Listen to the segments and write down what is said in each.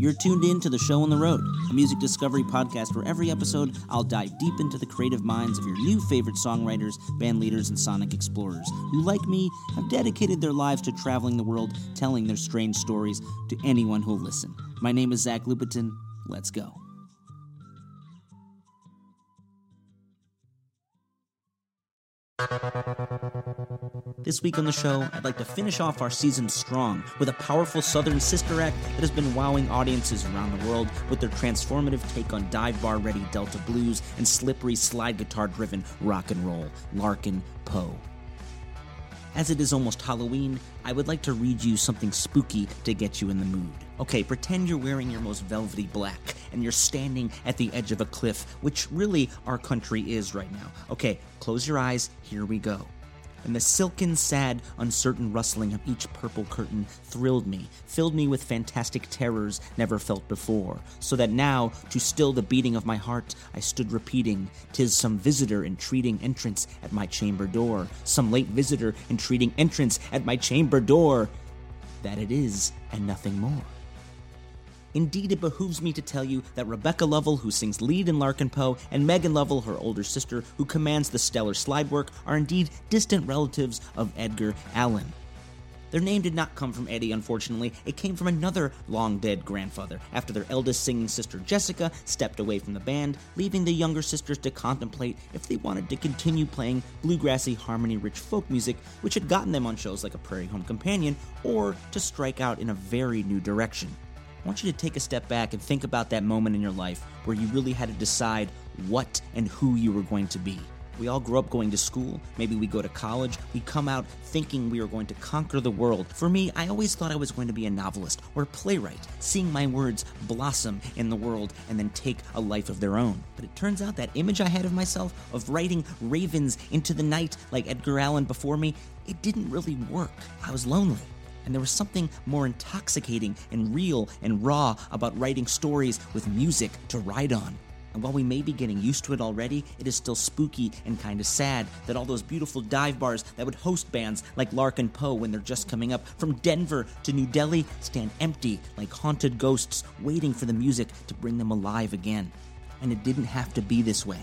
You're tuned in to The Show on the Road, a music discovery podcast where every episode I'll dive deep into the creative minds of your new favorite songwriters, band leaders, and sonic explorers who, like me, have dedicated their lives to traveling the world, telling their strange stories to anyone who'll listen. My name is Zach Lupetin. Let's go. This week on the show, I'd like to finish off our season strong with a powerful Southern sister act that has been wowing audiences around the world with their transformative take on dive bar-ready Delta blues and slippery slide guitar-driven rock and roll, Larkin Poe. As it is almost Halloween, I would like to read you something spooky to get you in the mood. Okay, pretend you're wearing your most velvety black, and you're standing at the edge of a cliff, which really our country is right now. Okay, close your eyes, here we go. And the silken, sad, uncertain rustling of each purple curtain thrilled me, filled me with fantastic terrors never felt before, so that now, to still the beating of my heart, I stood repeating, 'Tis some visitor entreating entrance at my chamber door, some late visitor entreating entrance at my chamber door, that it is, and nothing more. Indeed, it behooves me to tell you that Rebecca Lovell, who sings lead in Larkin Poe, and Megan Lovell, her older sister, who commands the stellar slide work, are indeed distant relatives of Edgar Allan. Their name did not come from Eddie, unfortunately. It came from another long-dead grandfather, after their eldest singing sister Jessica stepped away from the band, leaving the younger sisters to contemplate if they wanted to continue playing bluegrassy, harmony-rich folk music, which had gotten them on shows like A Prairie Home Companion, or to strike out in a very new direction. I want you to take a step back and think about that moment in your life where you really had to decide what and who you were going to be. We all grew up going to school. Maybe we go to college. We come out thinking we are going to conquer the world. For me, I always thought I was going to be a novelist or a playwright, seeing my words blossom in the world and then take a life of their own. But it turns out that image I had of myself, of writing ravens into the night like Edgar Allan before me, it didn't really work. I was lonely. And there was something more intoxicating and real and raw about writing stories with music to ride on. And while we may be getting used to it already, it is still spooky and kind of sad that all those beautiful dive bars that would host bands like Larkin Poe when they're just coming up from Denver to New Delhi stand empty like haunted ghosts waiting for the music to bring them alive again. And it didn't have to be this way.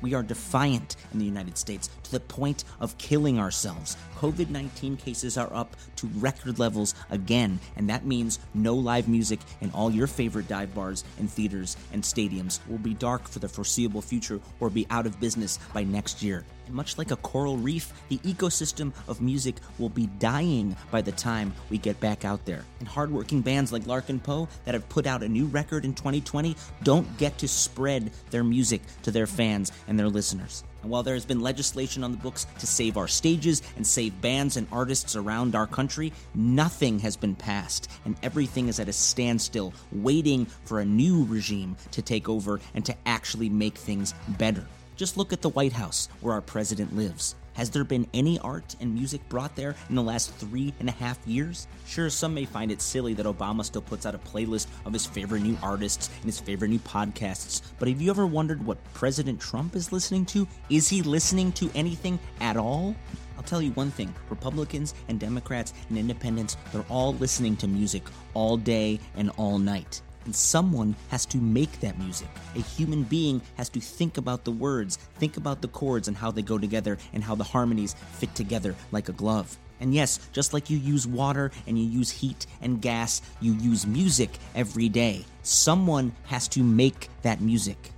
We are defiant in the United States to the point of killing ourselves. COVID-19 cases are up to record levels again, and that means no live music in all your favorite dive bars and theaters and stadiums will be dark for the foreseeable future or be out of business by next year. And much like a coral reef, the ecosystem of music will be dying by the time we get back out there. And hardworking bands like Larkin Poe that have put out a new record in 2020 don't get to spread their music to their fans and their listeners. And while there has been legislation on the books to save our stages and save bands and artists around our country, nothing has been passed, and everything is at a standstill, waiting for a new regime to take over and to actually make things better. Just look at the White House, where our president lives. Has there been any art and music brought there in the last 3.5 years? Sure, some may find it silly that Obama still puts out a playlist of his favorite new artists and his favorite new podcasts, but have you ever wondered what President Trump is listening to? Is he listening to anything at all? I'll tell you one thing, Republicans and Democrats and independents, they're all listening to music all day and all night. And someone has to make that music. A human being has to think about the words, think about the chords and how they go together and how the harmonies fit together like a glove. And yes, just like you use water and you use heat and gas, you use music every day. Someone has to make that music.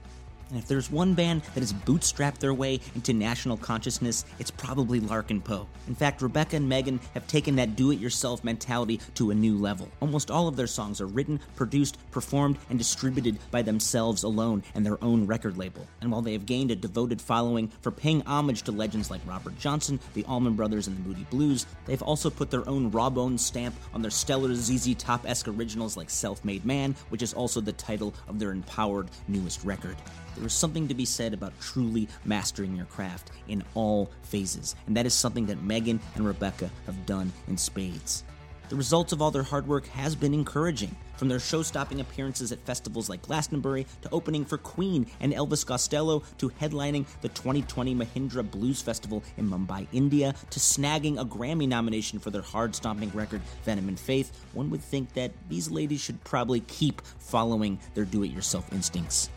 And if there's one band that has bootstrapped their way into national consciousness, it's probably Larkin Poe. In fact, Rebecca and Megan have taken that do-it-yourself mentality to a new level. Almost all of their songs are written, produced, performed, and distributed by themselves alone and their own record label. And while they have gained a devoted following for paying homage to legends like Robert Johnson, the Allman Brothers, and the Moody Blues, they've also put their own raw-bone stamp on their stellar ZZ Top-esque originals like Self-Made Man, which is also the title of their empowered newest record. There is something to be said about truly mastering your craft in all phases, and that is something that Megan and Rebecca have done in spades. The results of all their hard work has been encouraging, from their show-stopping appearances at festivals like Glastonbury to opening for Queen and Elvis Costello to headlining the 2020 Mahindra Blues Festival in Mumbai, India, to snagging a Grammy nomination for their hard-stomping record Venom and Faith. One would think that these ladies should probably keep following their do-it-yourself instincts.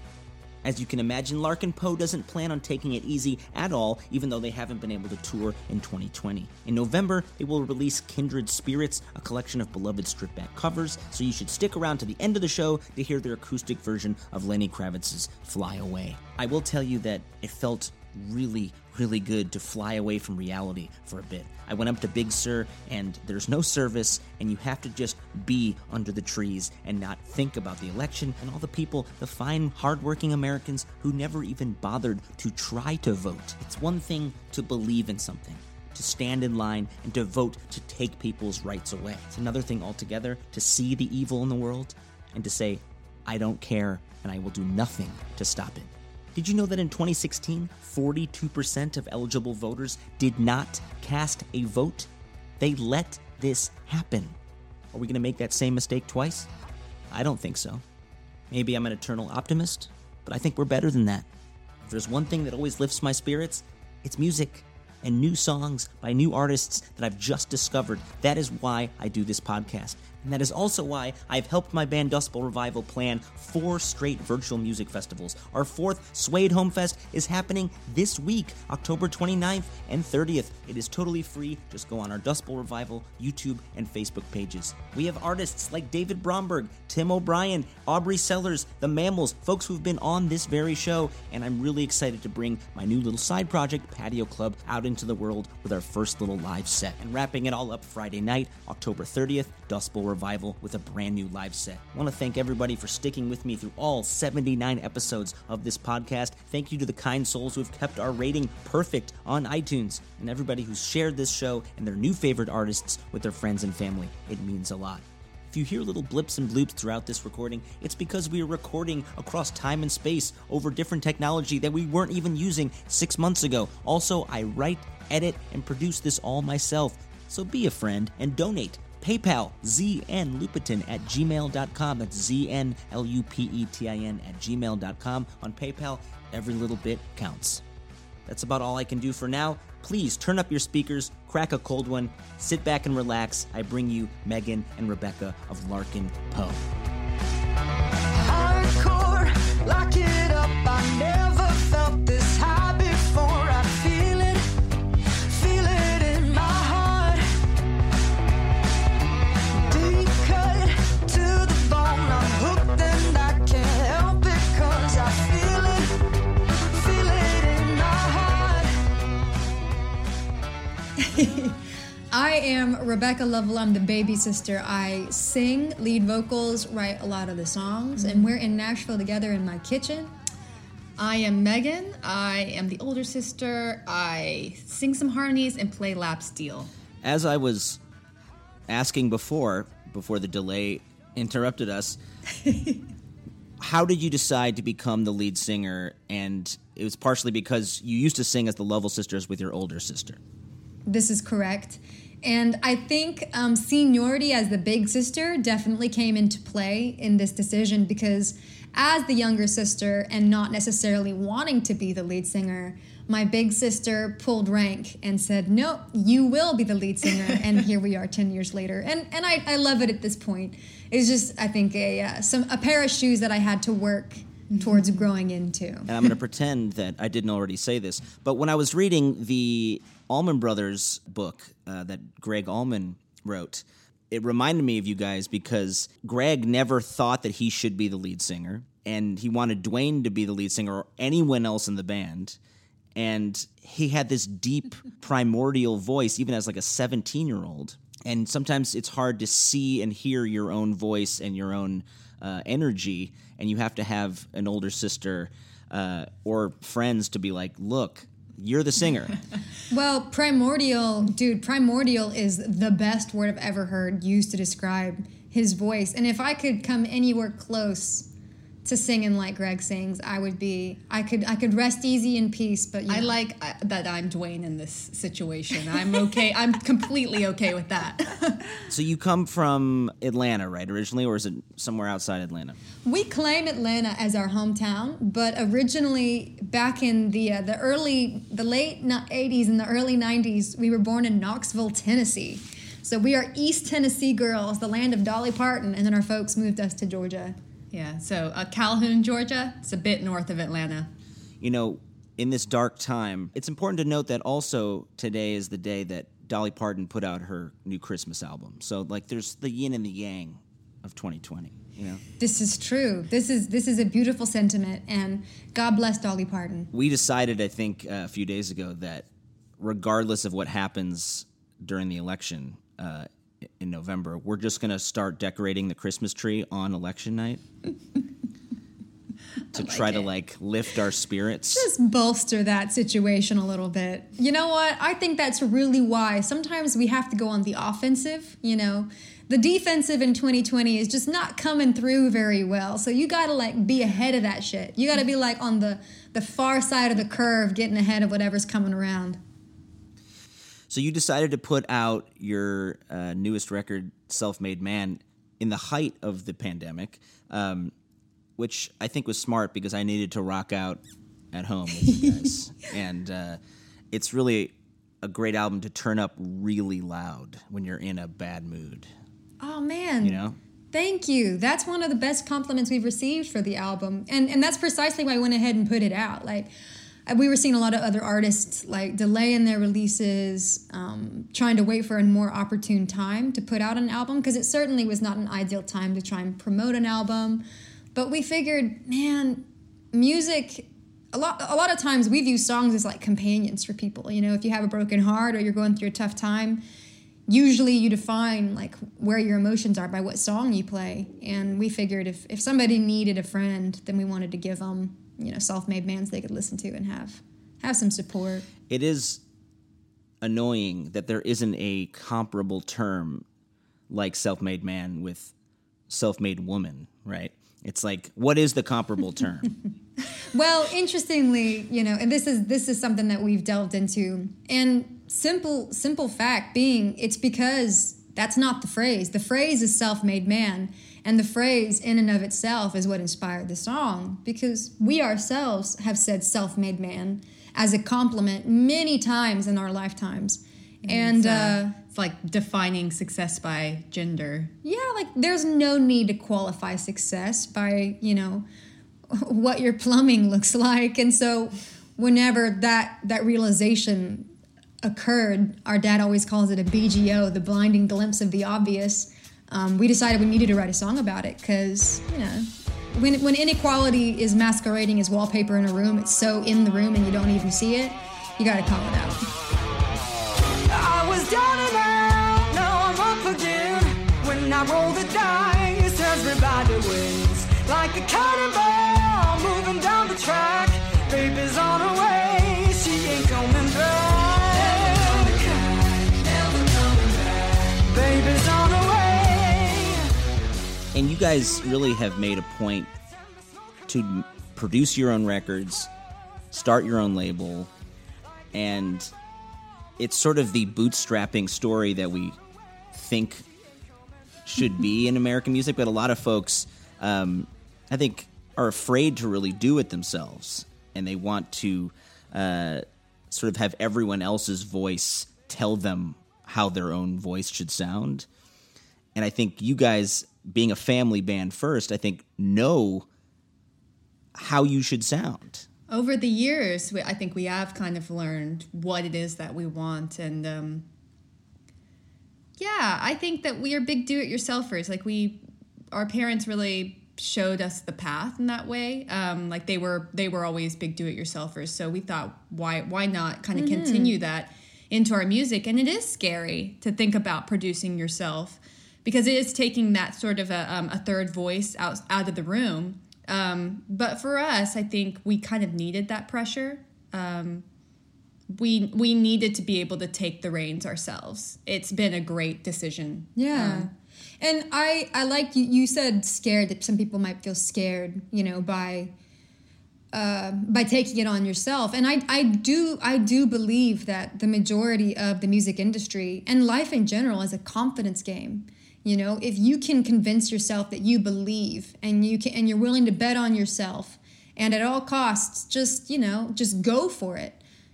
As you can imagine, Larkin Poe doesn't plan on taking it easy at all, even though they haven't been able to tour in 2020. In November, they will release Kindred Spirits, a collection of beloved stripped-back covers, so you should stick around to the end of the show to hear their acoustic version of Lenny Kravitz's Fly Away. I will tell you that it felt really, really good to fly away from reality for a bit. I went up to Big Sur, and there's no service, and you have to just be under the trees and not think about the election and all the people, the fine, hardworking Americans who never even bothered to try to vote. It's one thing to believe in something, to stand in line, and to vote to take people's rights away. It's another thing altogether to see the evil in the world and to say, I don't care, and I will do nothing to stop it. Did you know that in 2016, 42% of eligible voters did not cast a vote? They let this happen. Are we going to make that same mistake twice? I don't think so. Maybe I'm an eternal optimist, but I think we're better than that. If there's one thing that always lifts my spirits, it's music and new songs by new artists that I've just discovered. That is why I do this podcast. And that is also why I've helped my band Dust Bowl Revival plan 4 straight virtual music festivals. Our 4th Suede Home Fest is happening this week, October 29th and 30th. It is totally free. Just go on our Dust Bowl Revival YouTube and Facebook pages. We have artists like David Bromberg, Tim O'Brien, Aubrey Sellers, The Mammals, folks who've been on this very show. And I'm really excited to bring my new little side project, Patio Club, out into the world with our first little live set. And wrapping it all up Friday night, October 30th, Dust Bowl Revival with a brand new live set. I want to thank everybody for sticking with me through all 79 episodes of this podcast. Thank you to the kind souls who have kept our rating perfect on iTunes, and everybody who's shared this show and their new favorite artists with their friends and family. It means a lot. If you hear little blips and bloops throughout this recording, it's because we are recording across time and space over different technology that we weren't even using 6 months ago. Also, I write, edit, and produce this all myself. So be a friend and donate. PayPal, ZNLupetin@gmail.com. That's ZNLupetin@gmail.com. On PayPal, every little bit counts. That's about all I can do for now. Please turn up your speakers, crack a cold one, sit back and relax. I bring you Megan and Rebecca of Larkin Poe. Hardcore, lock it up. I never felt this high before. I feel it in my heart. Deep cut to the bone. I'm hooked and I can't help it because I feel it in my heart. I am Rebecca Lovell. I'm the baby sister. I sing, lead vocals, write a lot of the songs, and we're in Nashville together in my kitchen. I am Megan. I am the older sister. I sing some harmonies and play lap steel. As I was asking before the delay interrupted us, How did you decide to become the lead singer? And it was partially because you used to sing as the Lovell sisters with your older sister. This is correct. And I think seniority as the big sister definitely came into play in this decision, because as the younger sister and not necessarily wanting to be the lead singer, my big sister pulled rank and said, no, you will be the lead singer. And here we are 10 years later. And I love it at this point. It's just, I think, a pair of shoes that I had to work towards growing into. And I'm going to pretend that I didn't already say this, but when I was reading the Allman Brothers book that Greg Allman wrote, it reminded me of you guys because Greg never thought that he should be the lead singer, and he wanted Dwayne to be the lead singer or anyone else in the band. And he had this deep primordial voice, even as like a 17-year-old. And sometimes it's hard to see and hear your own voice and your own energy, and you have to have an older sister or friends to be like, look, you're the singer. Well, primordial is the best word I've ever heard used to describe his voice. And if I could come anywhere close to singing like Greg sings, I could rest easy in peace. But I like that I'm Dwayne in this situation. I'm okay. I'm completely okay with that. So you come from Atlanta, right, originally, or is it somewhere outside Atlanta? We claim Atlanta as our hometown, but originally back in the late 80s and the early 90s, we were born in Knoxville, Tennessee. So we are East Tennessee girls, the land of Dolly Parton, and then our folks moved us to Georgia. Yeah, so Calhoun, Georgia, it's a bit north of Atlanta. You know, in this dark time, it's important to note that also today is the day that Dolly Parton put out her new Christmas album. So, like, there's the yin and the yang of 2020, you know? This is true. This is a beautiful sentiment, and God bless Dolly Parton. We decided, I think, a few days ago that regardless of what happens during the election, in November, we're just going to start decorating the Christmas tree on election night to try to lift our spirits. Just bolster that situation a little bit. You know what? I think that's really why sometimes we have to go on the offensive, you know. The defensive in 2020 is just not coming through very well. So you got to be ahead of that shit. You got to be like on the far side of the curve, getting ahead of whatever's coming around. So you decided to put out your newest record, Self-Made Man, in the height of the pandemic, which I think was smart because I needed to rock out at home with you guys. And it's really a great album to turn up really loud when you're in a bad mood. Oh, man. You know? Thank you. That's one of the best compliments we've received for the album. And that's precisely why I went ahead and put it out. Like, we were seeing a lot of other artists delaying their releases, trying to wait for a more opportune time to put out an album, because it certainly was not an ideal time to try and promote an album. But we figured, man, music, a lot of times we view songs as like companions for people. You know, if you have a broken heart or you're going through a tough time, usually you define like where your emotions are by what song you play. And we figured if somebody needed a friend, then we wanted to give them, you know, Self-Made Man's they could listen to and have some support. It is annoying that there isn't a comparable term like Self-Made Man with Self-Made Woman, right? It's like, what is the comparable term? Well, interestingly, you know, and this is something that we've delved into. And simple fact being, it's because that's not the phrase. The phrase is Self-Made Man. And the phrase in and of itself is what inspired the song, because we ourselves have said self-made man as a compliment many times in our lifetimes. And it's like defining success by gender. Yeah, like there's no need to qualify success by, you know, what your plumbing looks like. And so whenever that realization occurred, our dad always calls it a BGO, the blinding glimpse of the obvious. We decided we needed to write a song about it because, you know, when inequality is masquerading as wallpaper in a room, it's so in the room and you don't even see it, you got to call it out. I was down and out, now I'm up again. When I roll the dice, everybody wins. Like a cannonball moving down the track, baby's on her way, she ain't coming back. Never coming back, baby's on her way. And you guys really have made a point to produce your own records, start your own label, and it's sort of the bootstrapping story that we think should be in American music, but a lot of folks, I think, are afraid to really do it themselves, and they want to sort of have everyone else's voice tell them how their own voice should sound. And I think you guys, being a family band first, I think know how you should sound. Over the years, I think we have kind of learned what it is that we want. And yeah, I think that we are big do-it-yourselfers. Like our parents really showed us the path in that way. Like they were always big do-it-yourselfers. So we thought, why not kind of continue that into our music? And it is scary to think about producing yourself, because it is taking that sort of a third voice out of the room. But for us, I think we kind of needed that pressure. We needed to be able to take the reins ourselves. It's been a great decision. Yeah. And I like you said scared, that some people might feel scared, you know, by taking it on yourself. And I do believe that the majority of the music industry and life in general is a confidence game. You know, if you can convince yourself that you believe and you're willing to bet on yourself, and at all costs, just go for it.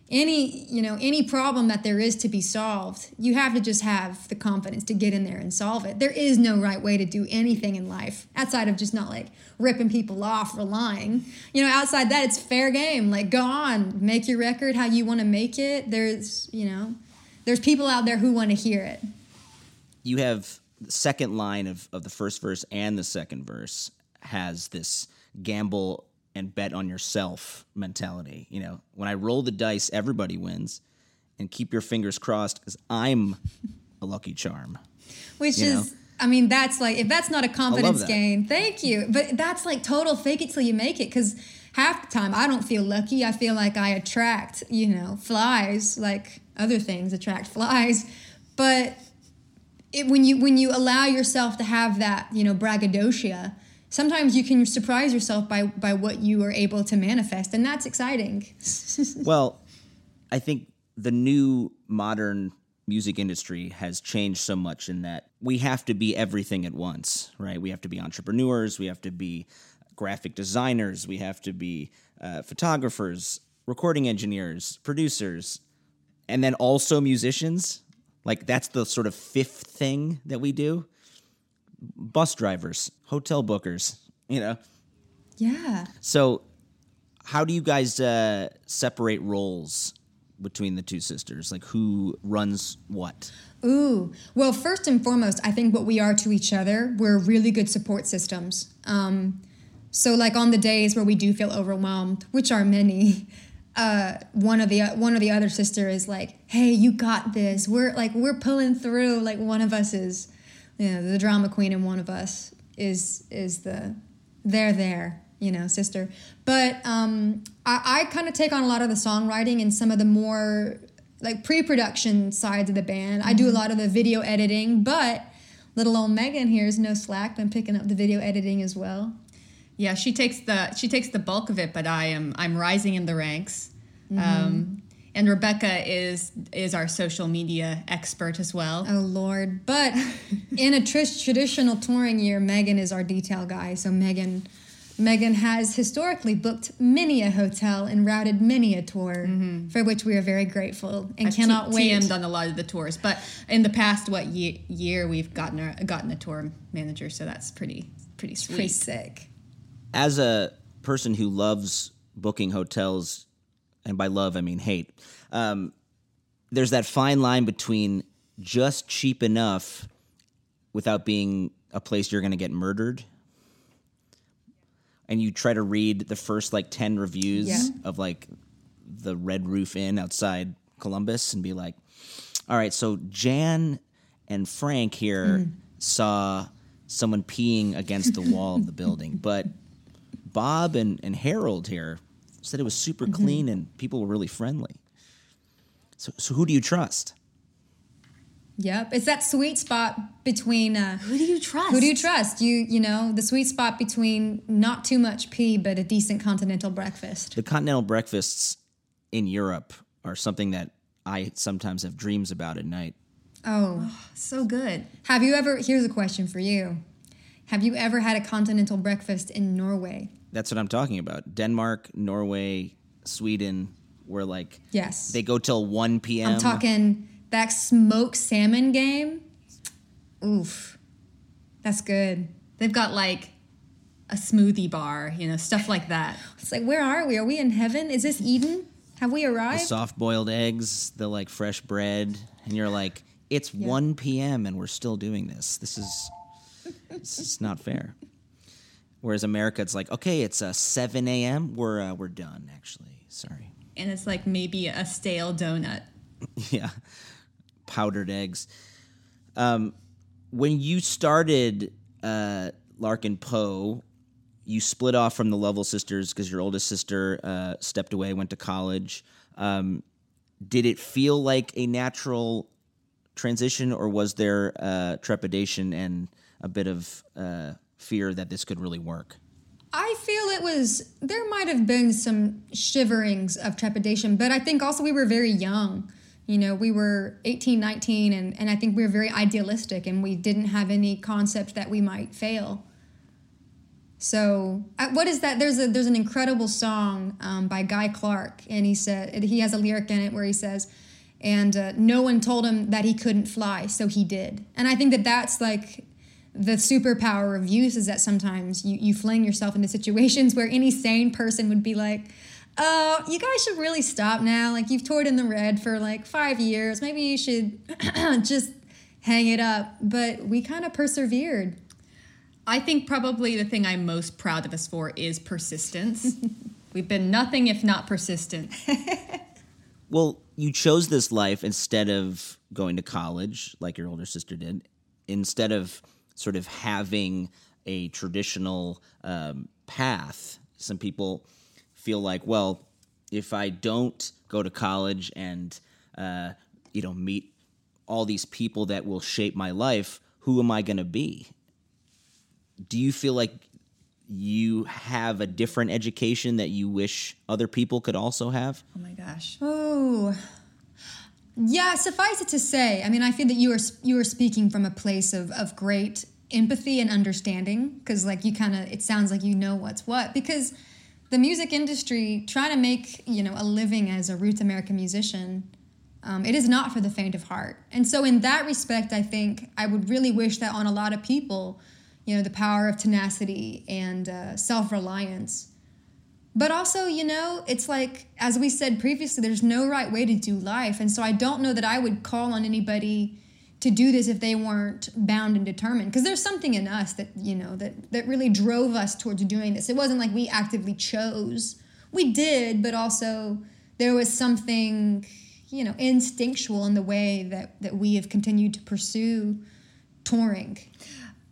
Any problem that there is to be solved, you have to just have the confidence to get in there and solve it. There is no right way to do anything in life outside of just not like ripping people off or lying. You know, outside that, it's fair game. Like, go on, make your record how you want to make it. There's people out there who want to hear it. You have... The second line of the first verse and the second verse has this gamble and bet on yourself mentality. You know, when I roll the dice, everybody wins, and keep your fingers crossed because I'm a lucky charm. Which is, I mean, that's like, if that's not a confidence game, thank you. But that's like total fake it till you make it, because half the time I don't feel lucky. I feel like I attract, flies, like other things attract flies. But... When you allow yourself to have that, braggadocio, sometimes you can surprise yourself by what you are able to manifest, and that's exciting. Well, I think the new modern music industry has changed so much in that we have to be everything at once, right? We have to be entrepreneurs, we have to be graphic designers, we have to be photographers, recording engineers, producers, and then also musicians. Like, that's the sort of fifth thing that we do. Bus drivers, hotel bookers, Yeah. So how do you guys separate roles between the two sisters? Like, who runs what? Ooh. Well, first and foremost, I think what we are to each other, we're really good support systems. So, like, on the days where we do feel overwhelmed, which are many... one of the other sister is like, hey, you got this. We're pulling through. Like, one of us is, the drama queen, and one of us is the there sister. But I kind of take on a lot of the songwriting and some of the more like pre-production sides of the band. Mm-hmm. I do a lot of the video editing, but little old Megan here is no slack. Been picking up the video editing as well. Yeah, she takes the bulk of it, but I'm rising in the ranks, and Rebecca is our social media expert as well. Oh Lord! But in a traditional touring year, Megan is our detail guy. So Megan has historically booked many a hotel and routed many a tour, for which we are very grateful and cannot wait. TM'd on a lot of the tours, but in the past year we've gotten a tour manager, so that's pretty sweet. Pretty sick. As a person who loves booking hotels, and by love I mean hate, there's that fine line between just cheap enough without being a place you're going to get murdered, and you try to read the first like 10 reviews of like the Red Roof Inn outside Columbus and be like, all right, so Jan and Frank here saw someone peeing against the wall of the building, but... Bob and Harold here said it was super clean and people were really friendly. So who do you trust? Yep. It's that sweet spot between... who do you trust? Who do you trust? You know, the sweet spot between not too much pea, but a decent continental breakfast. The continental breakfasts in Europe are something that I sometimes have dreams about at night. Oh, so good. Have you ever... Here's a question for you. Have you ever had a continental breakfast in Norway? That's what I'm talking about. Denmark, Norway, Sweden, where like... Yes. They go till 1 p.m. I'm talking... That smoked salmon game, oof, that's good. They've got like a smoothie bar, you know, stuff like that. It's like, where are we? Are we in heaven? Is this Eden? Have we arrived? The soft-boiled eggs, the like fresh bread, and you're like, it's 1 p.m. and we're still doing this. This is not fair. Whereas America, it's like, okay, it's 7 a.m. We're done, actually. Sorry. And it's like maybe a stale donut. Yeah. Powdered eggs. When you started Larkin Poe, you split off from the Lovell sisters because your oldest sister stepped away, went to college. Did it feel like a natural transition, or was there trepidation and a bit of fear that this could really work? I feel there might have been some shiverings of trepidation, but I think also we were very young. You know, we were 18, 19, and I think we were very idealistic, and we didn't have any concept that we might fail. So, what is that? There's an incredible song by Guy Clark, and he has a lyric in it where he says, and no one told him that he couldn't fly, so he did. And I think that that's like the superpower of youth, is that sometimes you fling yourself into situations where any sane person would be like, oh, you guys should really stop now. Like, you've toured in the red for like 5 years. Maybe you should just hang it up. But we kind of persevered. I think probably the thing I'm most proud of us for is persistence. We've been nothing if not persistent. Well, you chose this life instead of going to college like your older sister did, instead of sort of having a traditional path. Some people feel like, well, if I don't go to college and, meet all these people that will shape my life, who am I going to be? Do you feel like you have a different education that you wish other people could also have? Oh, my gosh. Oh, yeah, suffice it to say, I mean, I feel that you are speaking from a place of great empathy and understanding, because like you kind of, it sounds like you know what's what, because the music industry, trying to make, you know, a living as a roots American musician, it is not for the faint of heart. And so in that respect, I think I would really wish that on a lot of people, you know, the power of tenacity and self-reliance. But also, you know, it's like, as we said previously, there's no right way to do life. And so I don't know that I would call on anybody to do this if they weren't bound and determined. Because there's something in us that, you know, that really drove us towards doing this. It wasn't like we actively chose. We did, but also there was something, you know, instinctual in the way that we have continued to pursue touring.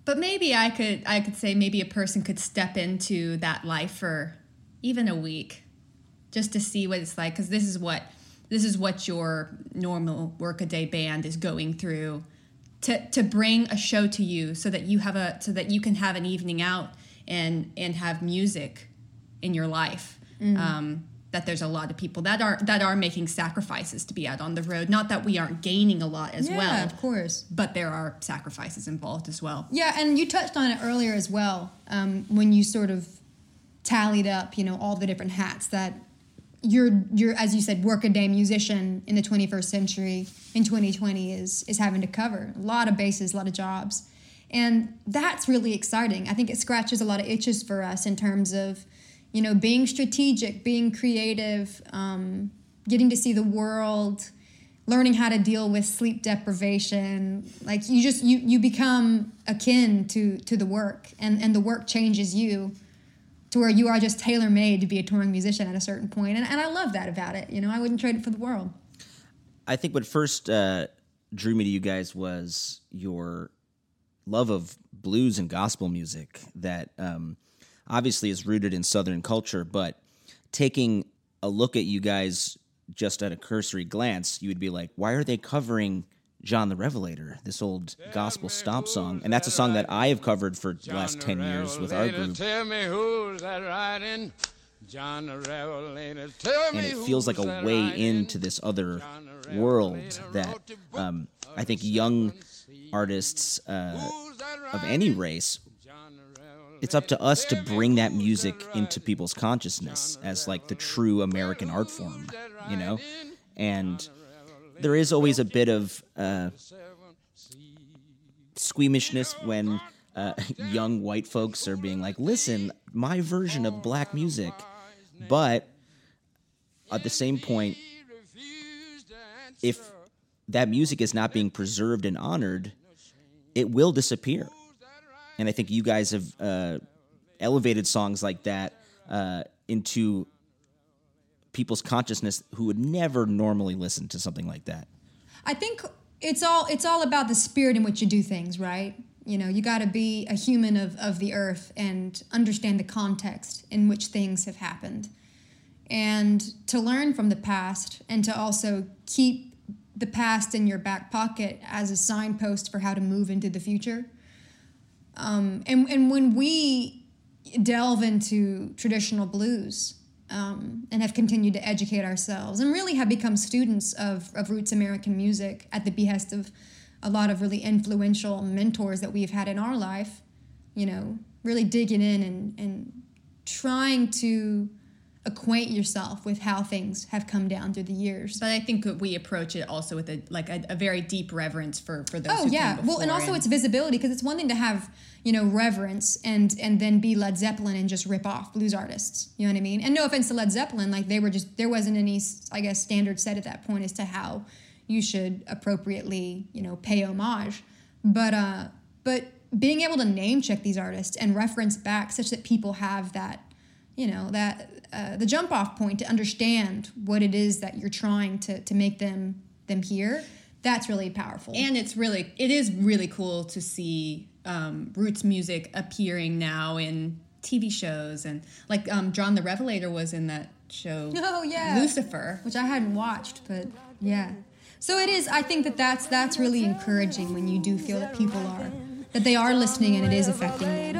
But maybe I could say maybe a person could step into that life for even a week, just to see what it's like, because this is what your normal work-a-day band is going through, to bring a show to you, so that you can have an evening out and have music in your life. Mm-hmm. That there's a lot of people that are making sacrifices to be out on the road. Not that we aren't gaining a lot as well, yeah, of course, but there are sacrifices involved as well. Yeah, and you touched on it earlier as well, when you sort of tallied up, you know, all the different hats that you're, as you said, work-a-day musician in the 21st century in 2020 is having to cover. A lot of bases, a lot of jobs. And that's really exciting. I think it scratches a lot of itches for us in terms of, you know, being strategic, being creative, getting to see the world, learning how to deal with sleep deprivation. Like, you just, you become akin to the work, and the work changes you, to where you are just tailor-made to be a touring musician at a certain point. And I love that about it. You know, I wouldn't trade it for the world. I think what first drew me to you guys was your love of blues and gospel music that obviously is rooted in Southern culture, but taking a look at you guys just at a cursory glance, you would be like, why are they covering John the Revelator, this old gospel stomp song. And that's a song that I have covered for the last 10 years with our group. Tell me who's that riding? John the Revelator. Tell me. And it feels like a way into this other world that I think young artists of any race, it's up to us to bring that music into people's consciousness as like the true American art form, you know? And there is always a bit of squeamishness when young white folks are being like, listen, my version of black music. But at the same point, if that music is not being preserved and honored, it will disappear. And I think you guys have elevated songs like that into people's consciousness who would never normally listen to something like that. I think it's all about the spirit in which you do things, right? You know, you got to be a human of the earth and understand the context in which things have happened, and to learn from the past, and to also keep the past in your back pocket as a signpost for how to move into the future. And when we delve into traditional blues, and have continued to educate ourselves and really have become students of roots American music at the behest of a lot of really influential mentors that we've had in our life, you know, really digging in and trying to acquaint yourself with how things have come down through the years. But I think we approach it also with a very deep reverence for those who came before. Well, and also it's visibility, because it's one thing to have, you know, reverence and then be Led Zeppelin and just rip off blues artists. You know what I mean? And no offense to Led Zeppelin, like they were just, there wasn't any, I guess, standard set at that point as to how you should appropriately, you know, pay homage. But being able to name check these artists and reference back such that people have that, you know, that the jump off point to understand what it is that you're trying to make them hear, that's really powerful. And it is really cool to see roots music appearing now in TV shows, and like John the Revelator was in that show. Oh yeah, Lucifer, which I hadn't watched, but yeah. So it is. I think that's really encouraging when you do feel that people are, that they are listening and it is affecting them.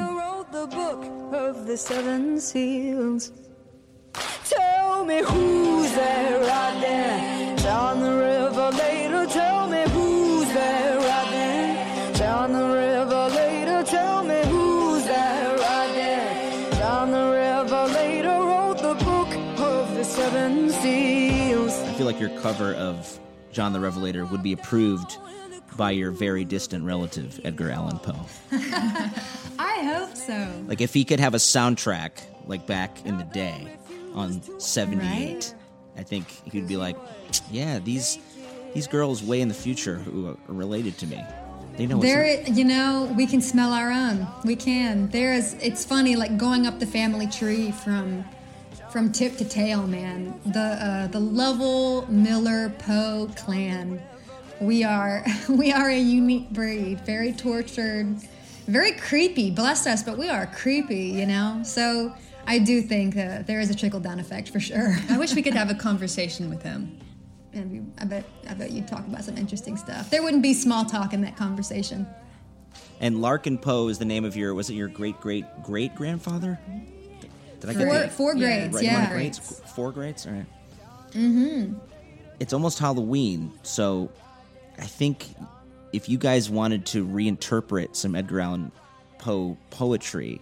The book of the seven seals. Tell me who's there right there down the river later. Tell me who's there right there down the river later. Tell me who's there right there down the river later. Wrote the book of the seven seals. I feel like your cover of John the Revelator would be approved by your very distant relative, Edgar Allan Poe. I hope so. Like if he could have a soundtrack like back in the day on 78, right? I think he'd be like, yeah, these girls way in the future who are related to me, they know there. You know, we can smell our own. We can. There is. It's funny, like going up the family tree from tip to tail, man. The Lovell, Miller, Poe clan. We are a unique breed, very tortured, very creepy, bless us, but we are creepy, you know? So I do think that there is a trickle-down effect for sure. I wish we could have a conversation with him. And I bet you'd talk about some interesting stuff. There wouldn't be small talk in that conversation. And Larkin Poe is the name of your, was it your great-great-great-grandfather? Did I get that? Four grades, yeah. Right, yeah. Grades? 4 grades? All right. Mm-hmm. It's almost Halloween, so I think if you guys wanted to reinterpret some Edgar Allan Poe poetry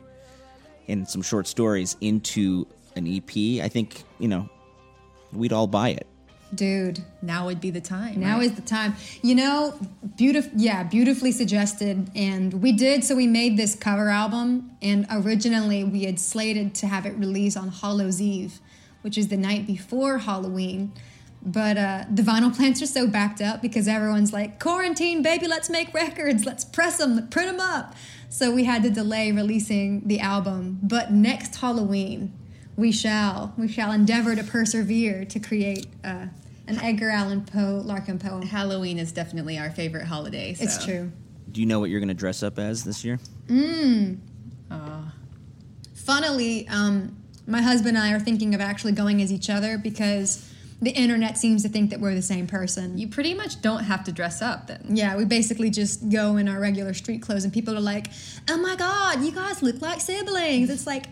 and some short stories into an EP, I think, you know, we'd all buy it. Dude, now would be the time. Now is the time. You know, beautifully suggested. And we did, so we made this cover album. And originally we had slated to have it released on Hallows Eve, which is the night before Halloween. But the vinyl plants are so backed up because everyone's like, quarantine, baby, let's make records. Let's press them, print them up. So we had to delay releasing the album. But next Halloween, we shall endeavor to persevere to create an Edgar Allan Poe, Larkin Poe. Halloween is definitely our favorite holiday. So. It's true. Do you know what you're going to dress up as this year? Funnily, my husband and I are thinking of actually going as each other because the internet seems to think that we're the same person. You pretty much don't have to dress up then. Yeah, we basically just go in our regular street clothes and people are like, oh my God, you guys look like siblings. It's like,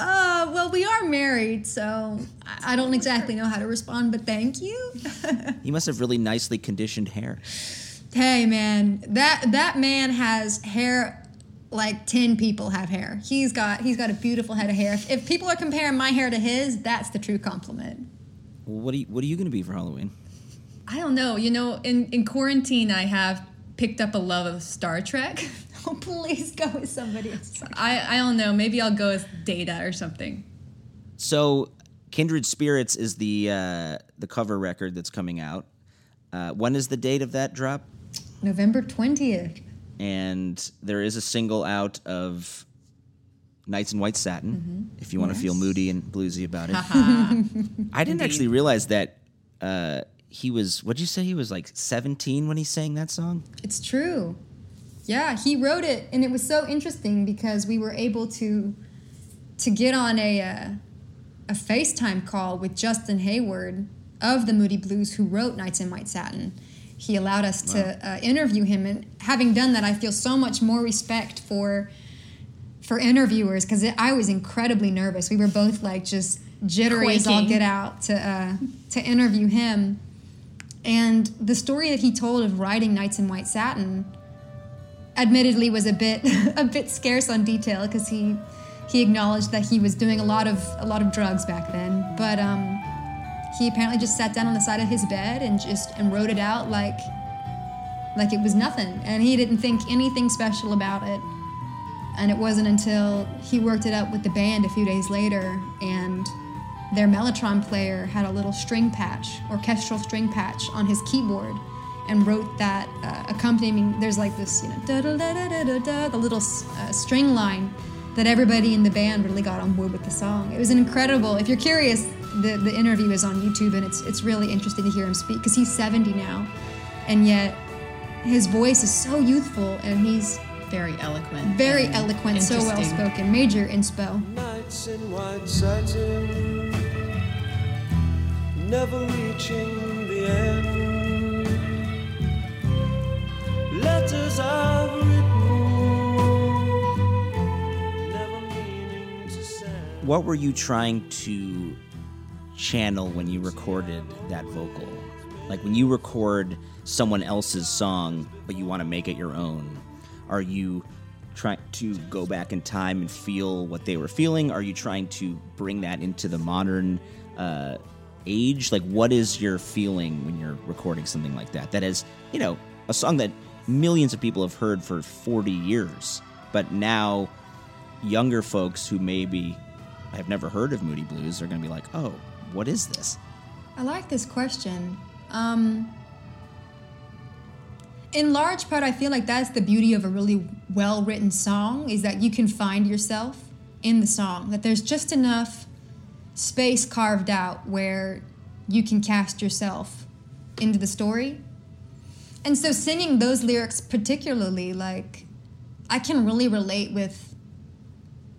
oh, well, we are married, so I don't exactly know how to respond, but thank you. He must have really nicely conditioned hair. Hey, man, that man has hair like 10 people have hair. He's got a beautiful head of hair. If people are comparing my hair to his, that's the true compliment. What are you going to be for Halloween? I don't know. You know, in quarantine, I have picked up a love of Star Trek. Oh, please go with somebody else. I don't know. Maybe I'll go with Data or something. So Kindred Spirits is the cover record that's coming out. When is the date of that drop? November 20th. And there is a single out of Nights in White Satin, mm-hmm. if you want to feel moody and bluesy about it. I didn't actually realize that he was, what'd you say, he was like 17 when he sang that song? It's true. Yeah, he wrote it, and it was so interesting because we were able to get on a FaceTime call with Justin Hayward of the Moody Blues, who wrote Nights in White Satin. He allowed us to interview him, and having done that, I feel so much more respect for interviewers, because I was incredibly nervous. We were both like just jittery as all get out to interview him. And the story that he told of writing Nights in White Satin, admittedly, was a bit scarce on detail, because he acknowledged that he was doing a lot of drugs back then. But he apparently just sat down on the side of his bed and wrote it out like it was nothing, and he didn't think anything special about it. And it wasn't until he worked it up with the band a few days later, and their Mellotron player had a little string patch, orchestral string patch, on his keyboard, and wrote that accompanying. There's like this, you know, da da da da da da, the little string line that everybody in the band really got on board with the song. It was an incredible. If you're curious, the interview is on YouTube, and it's really interesting to hear him speak, because he's 70 now, and yet his voice is so youthful, and he's very eloquent. Very eloquent, so well spoken. Major inspo. Nights in white satin, never reaching the end. Letters I've written, never meaning to send. What were you trying to channel when you recorded that vocal? Like, when you record someone else's song, but you want to make it your own, are you trying to go back in time and feel what they were feeling? Are you trying to bring that into the modern age? Like, what is your feeling when you're recording something like that? That is, you know, a song that millions of people have heard for 40 years, but now younger folks who maybe have never heard of Moody Blues are going to be like, oh, what is this? I like this question. In large part, I feel like that's the beauty of a really well-written song, is that you can find yourself in the song, that there's just enough space carved out where you can cast yourself into the story. And so singing those lyrics particularly, like, I can really relate with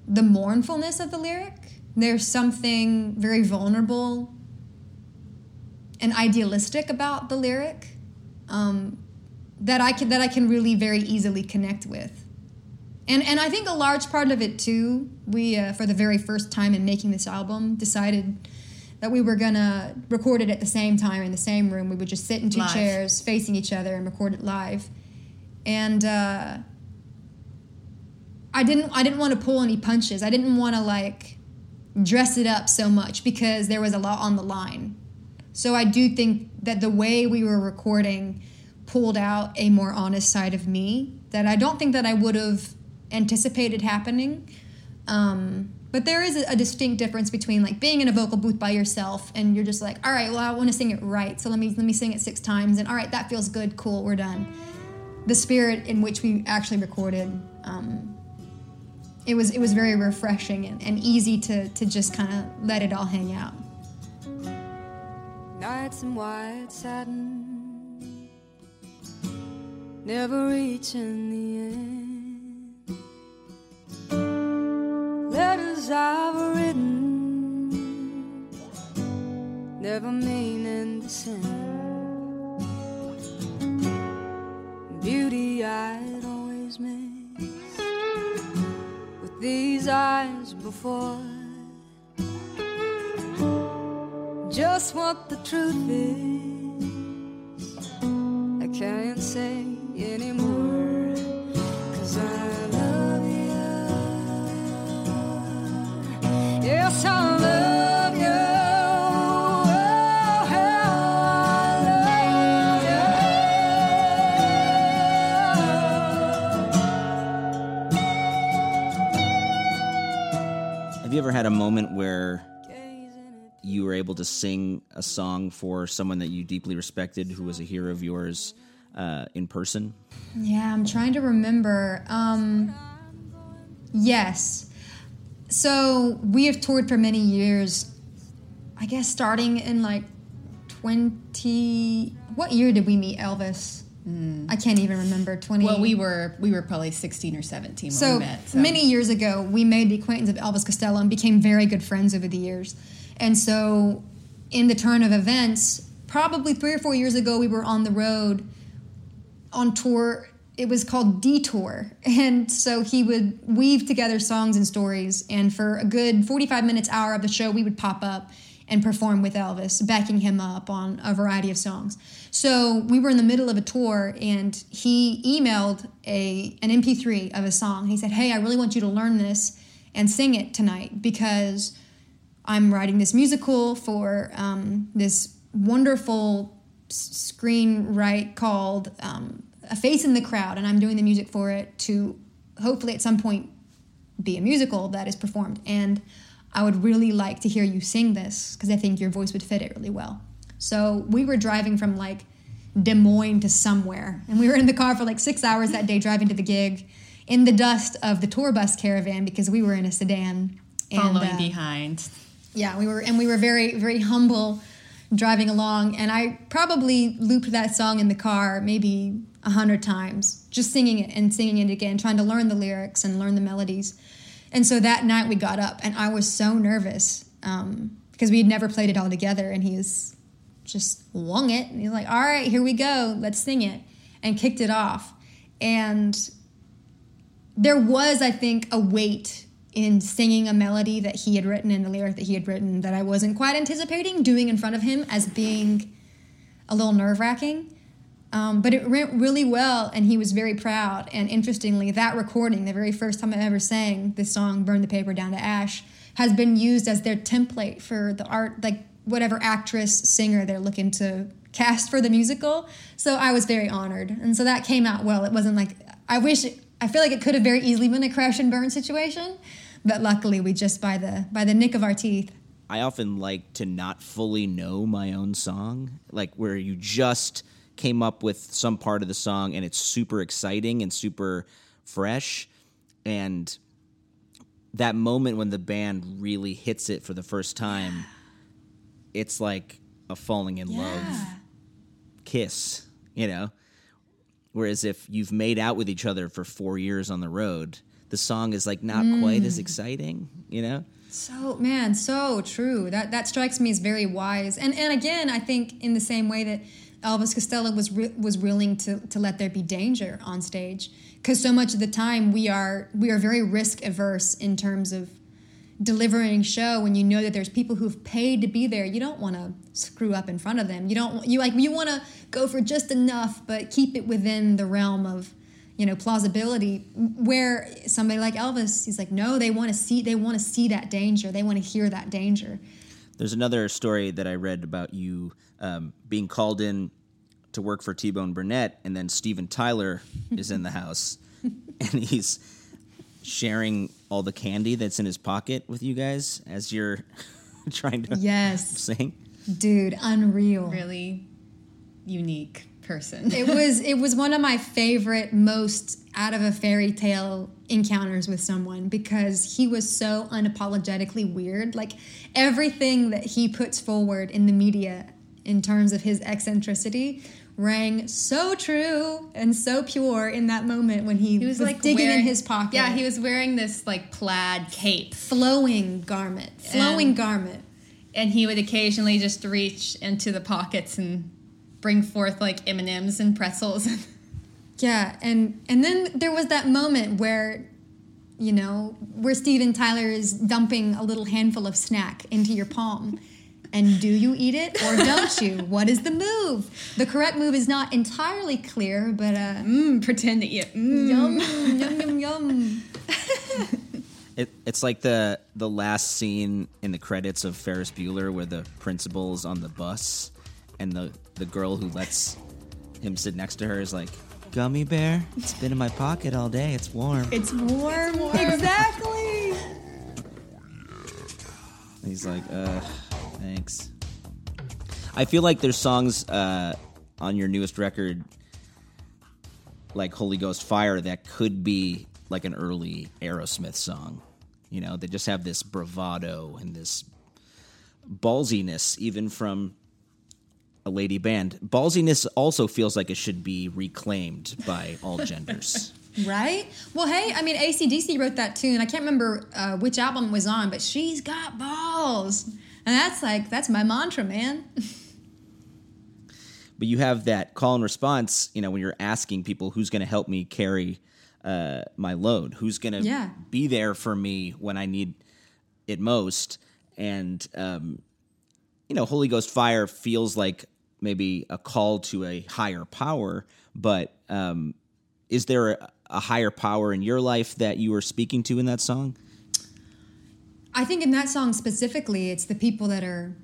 the mournfulness of the lyric. There's something very vulnerable and idealistic about the lyric that I can really very easily connect with. And I think a large part of it, too, we, for the very first time in making this album, decided that we were going to record it at the same time in the same room. We would just sit in two chairs facing each other and record it live. And I didn't want to pull any punches. I didn't want to, like, dress it up so much, because there was a lot on the line. So I do think that the way we were recording pulled out a more honest side of me that I don't think that I would have anticipated happening. But there is a distinct difference between, like, being in a vocal booth by yourself and you're just like, all right, well, I want to sing it right, so let me sing it 6 times, and all right, that feels good, cool, we're done. The spirit in which we actually recorded, it was very refreshing and easy to just kind of let it all hang out. Nights in white satin, never reaching the end. Letters I've written, ever meaning the same. Beauty I'd always missed with these eyes before. Just what the truth is, I can't say anymore, 'cause I love you. Yes, I love you. Have you ever had a moment where you were able to sing a song for someone that you deeply respected who was a hero of yours in person? Yeah, I'm trying to remember. Yes. So we have toured for many years, I guess starting in like 20... What year did we meet Elvis? I can't even remember. 20. Well, we were probably 16 or 17 when we met. So many years ago, we made the acquaintance of Elvis Costello and became very good friends over the years. And so, in the turn of events, probably 3 or 4 years ago, we were on the road on tour. It was called Detour, and so he would weave together songs and stories. And for a good 45 minutes, hour of the show, we would pop up and perform with Elvis, backing him up on a variety of songs. So we were in the middle of a tour, and he emailed an MP3 of a song. He said, hey, I really want you to learn this and sing it tonight because I'm writing this musical for this wonderful screenwrite called A Face in the Crowd, and I'm doing the music for it to hopefully at some point be a musical that is performed. And I would really like to hear you sing this because I think your voice would fit it really well. So we were driving from like Des Moines to somewhere, and we were in the car for like 6 hours that day driving to the gig in the dust of the tour bus caravan because we were in a sedan. Following behind. Yeah, we were very, very humble driving along, and I probably looped that song in the car maybe 100 times, just singing it again, trying to learn the lyrics and learn the melodies. And so that night we got up, and I was so nervous because we had never played it all together, and he was just lung it, and he's like, all right, here we go, let's sing it, and kicked it off. And there was, I think, a weight in singing a melody that he had written and the lyric that he had written that I wasn't quite anticipating doing in front of him as being a little nerve-wracking. But it went really well, and he was very proud. And interestingly, that recording, the very first time I ever sang this song, Burn the Paper Down to Ash, has been used as their template for the art, like whatever actress, singer they're looking to cast for the musical. So I was very honored. And so that came out well. It wasn't like, I feel like it could have very easily been a crash and burn situation, but luckily we just by the nick of our teeth. I often like to not fully know my own song, like where you just came up with some part of the song and it's super exciting and super fresh. And that moment when the band really hits it for the first time, It's like a falling in love kiss, you know? Whereas if you've made out with each other for 4 years on the road, the song is like not quite as exciting, you know? So, man, so true. That strikes me as very wise. And again, I think in the same way that Elvis Costello was willing to let there be danger on stage, because so much of the time we are very risk averse in terms of delivering show. When you know that there's people who've paid to be there, you don't want to screw up in front of them. You want to go for just enough, but keep it within the realm of, you know, plausibility. Where somebody like Elvis, he's like, no, they want to see that danger. They want to hear that danger. There's another story that I read about you being called in to work for T-Bone Burnett, and then Steven Tyler is in the house, and he's sharing all the candy that's in his pocket with you guys as you're trying to sing. Dude, unreal. Really unique person. It was one of my favorite, most out of a fairy tale encounters with someone, because he was so unapologetically weird. Like everything that he puts forward in the media in terms of his eccentricity rang so true and so pure in that moment when he was like digging in his pocket. Yeah, he was wearing this like plaid cape. Flowing garment. And he would occasionally just reach into the pockets and bring forth like M&Ms and pretzels. Yeah, and then there was that moment where, you know, where Steven Tyler is dumping a little handful of snack into your palm. And do you eat it or don't you? What is the move? The correct move is not entirely clear, but... pretend that you... Yum, yum, yum, yum. It's like the last scene in the credits of Ferris Bueller where the principal's on the bus and the girl who lets him sit next to her is like, gummy bear, it's been in my pocket all day. It's warm. It's warm. It's warm. Exactly. And he's like, thanks. I feel like there's songs on your newest record, like Holy Ghost Fire, that could be like an early Aerosmith song. You know, they just have this bravado and this ballsiness, even from a lady band. Ballsiness also feels like it should be reclaimed by all genders. Right? Well, hey, I mean, AC/DC wrote that tune. I can't remember which album it was on, but she's got balls. And that's my mantra, man. But you have that call and response, you know, when you're asking people, who's going to help me carry my load? Who's going to be there for me when I need it most? And, you know, Holy Ghost Fire feels like maybe a call to a higher power, but is there a higher power in your life that you were speaking to in that song? I think in that song specifically, it's the people that are,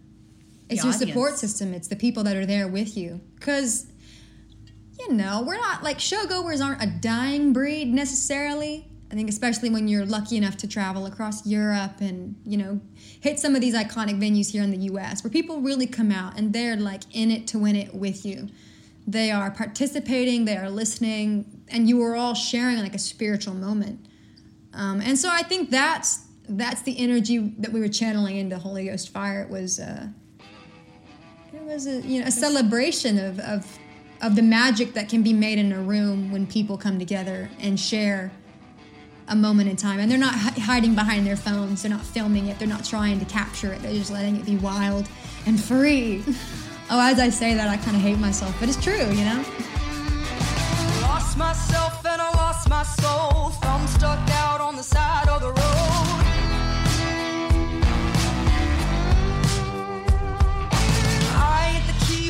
it's your support system. It's the people that are there with you. Because, you know, we're not, like, showgoers aren't a dying breed necessarily. I think especially when you're lucky enough to travel across Europe and, you know, hit some of these iconic venues here in the U.S. where people really come out and they're, like, in it to win it with you. They are participating, they are listening, and you are all sharing, like, a spiritual moment. And so I think that's the energy that we were channeling into Holy Ghost Fire. It was a celebration of the magic that can be made in a room when people come together and share a moment in time. And they're not hiding behind their phones. They're not filming it. They're not trying to capture it. They're just letting it be wild and free. Oh, as I say that, I kind of hate myself, but it's true, you know? I lost myself and I lost my soul. Thumb stuck out on the side of the road.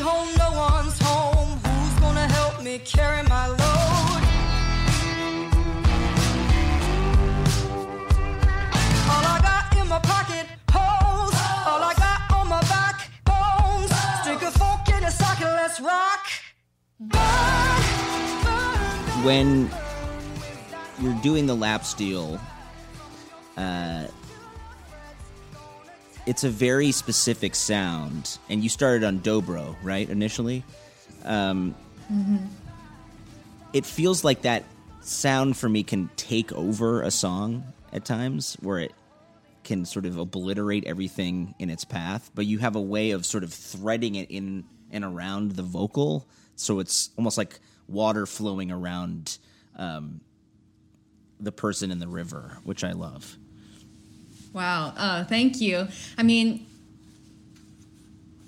Home, no one's home. Who's gonna help me carry my load? All I got in my pocket holes. All I got on my back bones. Stick a fork in a socket, let's rock. Burn. When you're doing the lap steel, it's a very specific sound, and you started on dobro, right, initially? It feels like that sound for me can take over a song at times, where it can sort of obliterate everything in its path, but you have a way of sort of threading it in and around the vocal, so it's almost like water flowing around the person in the river, which I love. Wow. Thank you. I mean,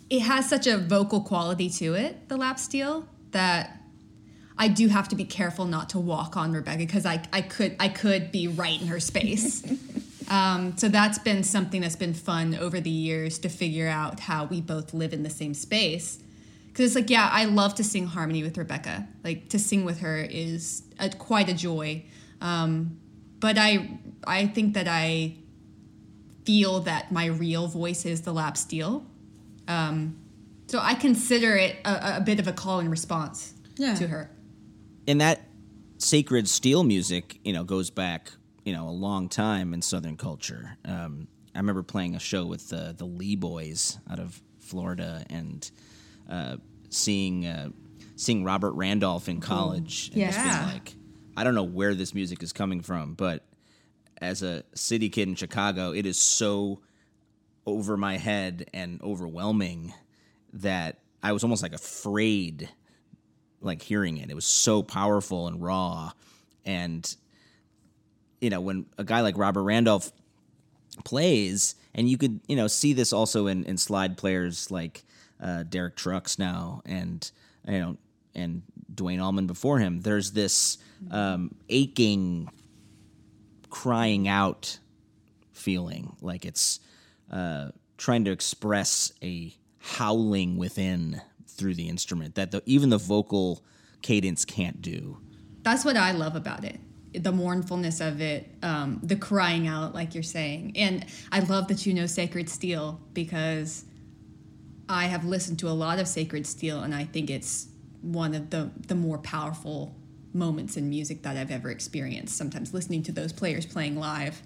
it has such a vocal quality to it, the lap steel, that I do have to be careful not to walk on Rebecca because I could be right in her space. So that's been something that's been fun over the years to figure out how we both live in the same space. Because it's like, yeah, I love to sing harmony with Rebecca. Like, to sing with her is quite a joy. But I think that I feel that my real voice is the lap steel. So I consider it a bit of a call and response to her. And that sacred steel music, you know, goes back, you know, a long time in Southern culture. I remember playing a show with the Lee Boys out of Florida and seeing Robert Randolph in college. Cool. And just being like, I don't know where this music is coming from, but as a city kid in Chicago, it is so over my head and overwhelming that I was almost like afraid, like hearing it. It was so powerful and raw. And, you know, when a guy like Robert Randolph plays, and you could, you know, see this also in slide players like Derek Trucks now, and, you know, and Dwayne Allman before him. There's this aching, crying out feeling, like it's trying to express a howling within through the instrument that even the vocal cadence can't do. That's what I love about it. The mournfulness of it, the crying out, like you're saying. And I love that you know Sacred Steel, because I have listened to a lot of Sacred Steel, and I think it's one of the more powerful moments in music that I've ever experienced. Sometimes listening to those players playing live,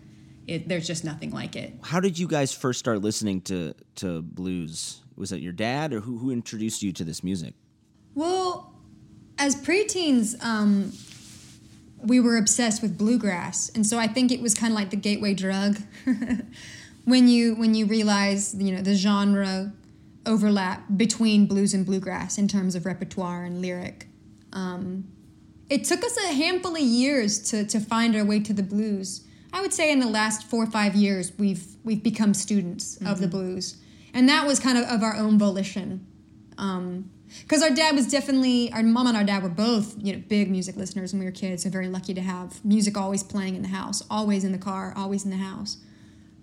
there's just nothing like it. How did you guys first start listening to blues? Was it your dad, or who introduced you to this music? Well, as preteens, we were obsessed with bluegrass, and so I think it was kind of like the gateway drug. when you realize, you know, the genre overlap between blues and bluegrass in terms of repertoire and lyric. It took us a handful of years to find our way to the blues. I would say in the last 4 or 5 years, we've become students of the blues, and that was kind of our own volition. Because our dad was definitely, our mom and our dad were both, you know, big music listeners when we were kids, so very lucky to have music always playing in the house, always in the car, always in the house.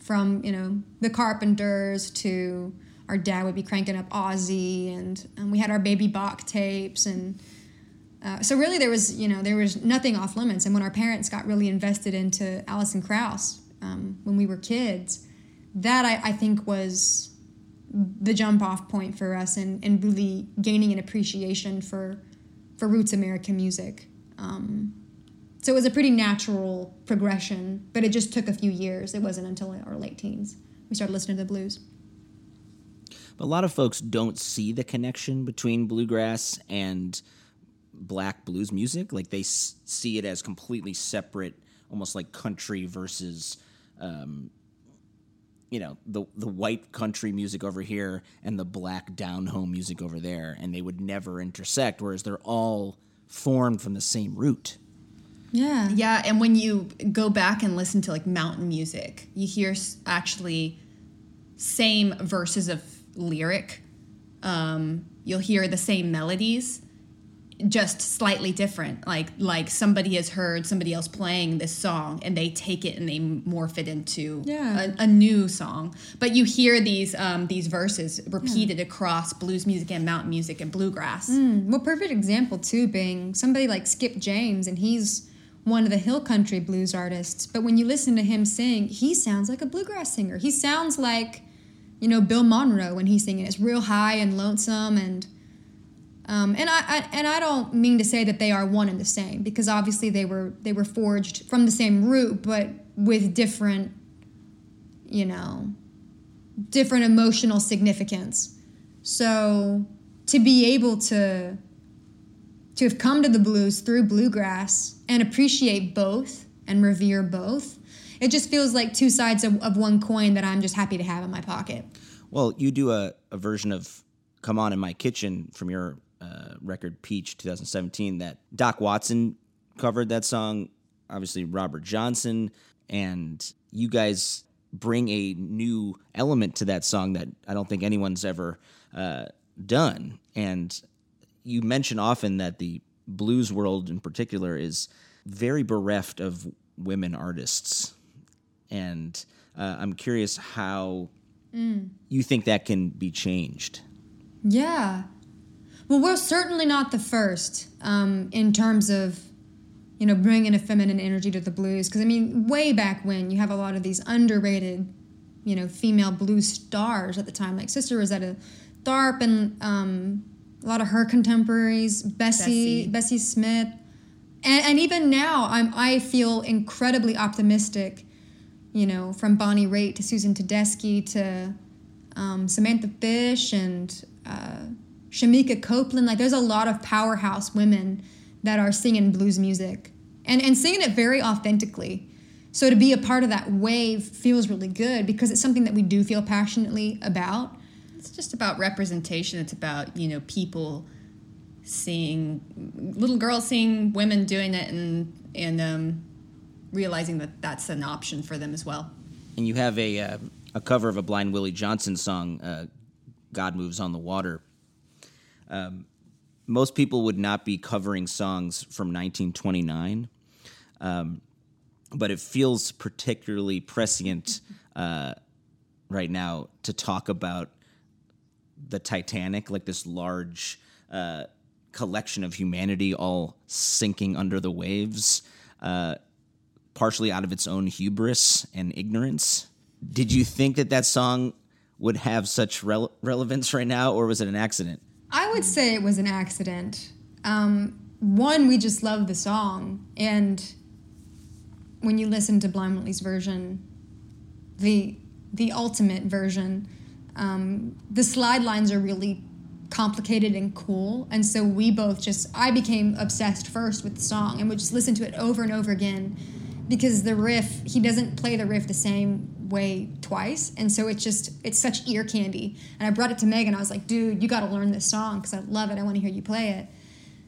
From, you know, the Carpenters to our dad would be cranking up Ozzy, and we had our Baby Bach tapes, and so really there was nothing off limits. And when our parents got really invested into Alison Krauss when we were kids, that I think was the jump-off point for us, and really gaining an appreciation for roots American music. So it was a pretty natural progression, but it just took a few years. It wasn't until our late teens we started listening to the blues. But a lot of folks don't see the connection between bluegrass and black blues music. Like, they see it as completely separate, almost like country versus... you know, the white country music over here and the black down-home music over there, and they would never intersect, whereas they're all formed from the same root. Yeah. Yeah, and when you go back and listen to, like, mountain music, you hear actually same verses of lyric. You'll hear the same melodies, just slightly different. Like somebody has heard somebody else playing this song, and they take it and they morph it into a new song. But you hear these verses repeated across blues music and mountain music and bluegrass. Well, perfect example too being somebody like Skip James, and he's one of the hill country blues artists. But when you listen to him sing, he sounds like a bluegrass singer. He sounds like, you know, Bill Monroe when he's singing. It's real high and lonesome and. And I don't mean to say that they are one and the same, because obviously they were forged from the same root, but with different, you know, different emotional significance. So to be able to have come to the blues through bluegrass and appreciate both and revere both, it just feels like two sides of one coin that I'm just happy to have in my pocket. Well, you do a version of Come On In My Kitchen from your record Peach 2017 that Doc Watson covered that song, obviously Robert Johnson, and you guys bring a new element to that song that I don't think anyone's ever done. And you mention often that the blues world in particular is very bereft of women artists, and I'm curious how you think that can be changed. Yeah. Well, we're certainly not the first in terms of, you know, bringing a feminine energy to the blues. Because, I mean, way back when, you have a lot of these underrated, you know, female blues stars at the time, like Sister Rosetta Tharpe and a lot of her contemporaries, Bessie Smith. And even now, I feel incredibly optimistic, you know, from Bonnie Raitt to Susan Tedeschi to Samantha Fish and... Shamika Copeland. Like, there's a lot of powerhouse women that are singing blues music and singing it very authentically. So to be a part of that wave feels really good, because it's something that we do feel passionately about. It's just about representation. It's about, you know, people seeing, little girls seeing women doing it and realizing that that's an option for them as well. And you have a cover of a Blind Willie Johnson song, God Moves on the Water. Most people would not be covering songs from 1929, but it feels particularly prescient right now to talk about the Titanic, like this large collection of humanity all sinking under the waves, partially out of its own hubris and ignorance. Did you think that that song would have such relevance right now, or was it an accident? I would say it was an accident. One, we just love the song. And when you listen to Blind Willie's version, the ultimate version, the slide lines are really complicated and cool. And so we both I became obsessed first with the song and would just listen to it over and over again, because the riff, he doesn't play the riff the same way twice. And so it's such ear candy. And I brought it to Megan. I was like, dude, you got to learn this song because I love it. I want to hear you play it.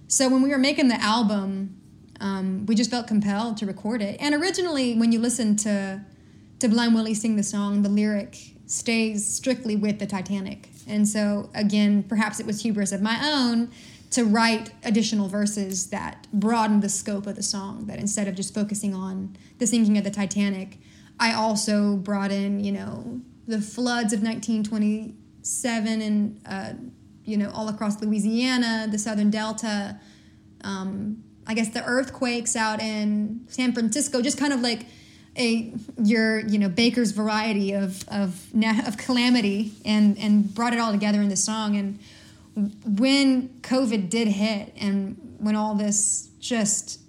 So when we were making the album, we just felt compelled to record it. And originally, when you listen to Blind Willie sing the song, the lyric stays strictly with the Titanic. And so, again, perhaps it was hubris of my own to write additional verses that broadened the scope of the song, that instead of just focusing on the sinking of the Titanic, I also brought in, the floods of 1927 and, all across Louisiana, the Southern Delta, I guess the earthquakes out in San Francisco, just kind of like your baker's variety of calamity, and brought it all together in the song. And when COVID did hit, and when all this just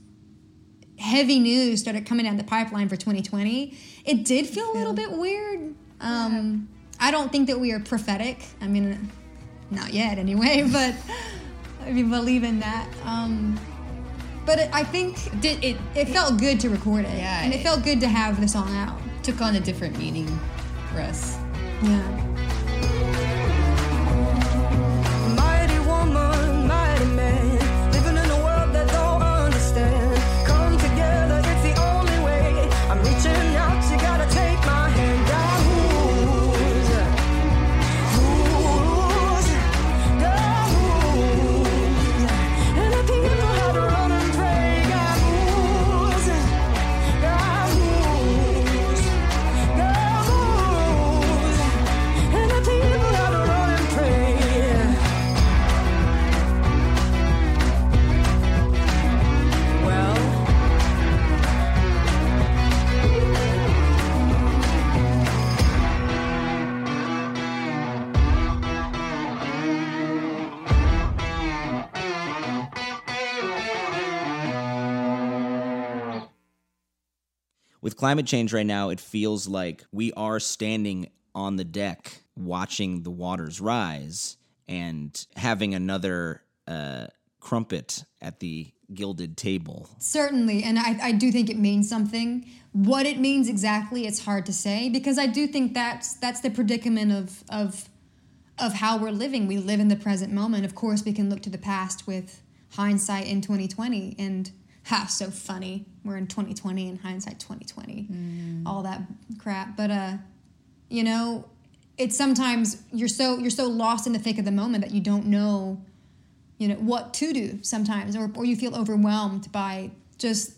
heavy news started coming down the pipeline for 2020, it did feel a little bit weird. I don't think that we are prophetic. I mean, not yet anyway, but I believe in that. But I think it felt good to record it. Yeah, and it felt good to have the song out. Took on a different meaning for us. Yeah. Mighty woman, mighty man, living in a world that don't understand. Come together, it's the only way. I'm reaching out, you gotta take my hand. With climate change right now, it feels like we are standing on the deck watching the waters rise and having another crumpet at the gilded table. Certainly, and I do think it means something. What it means exactly, it's hard to say, because I do think that's the predicament of how we're living. We live in the present moment. Of course, we can look to the past with hindsight in 2020 and... Ha, so funny. We're in 2020 and hindsight 2020. All that crap. But it's sometimes you're so lost in the thick of the moment that you don't know, what to do sometimes, or you feel overwhelmed by just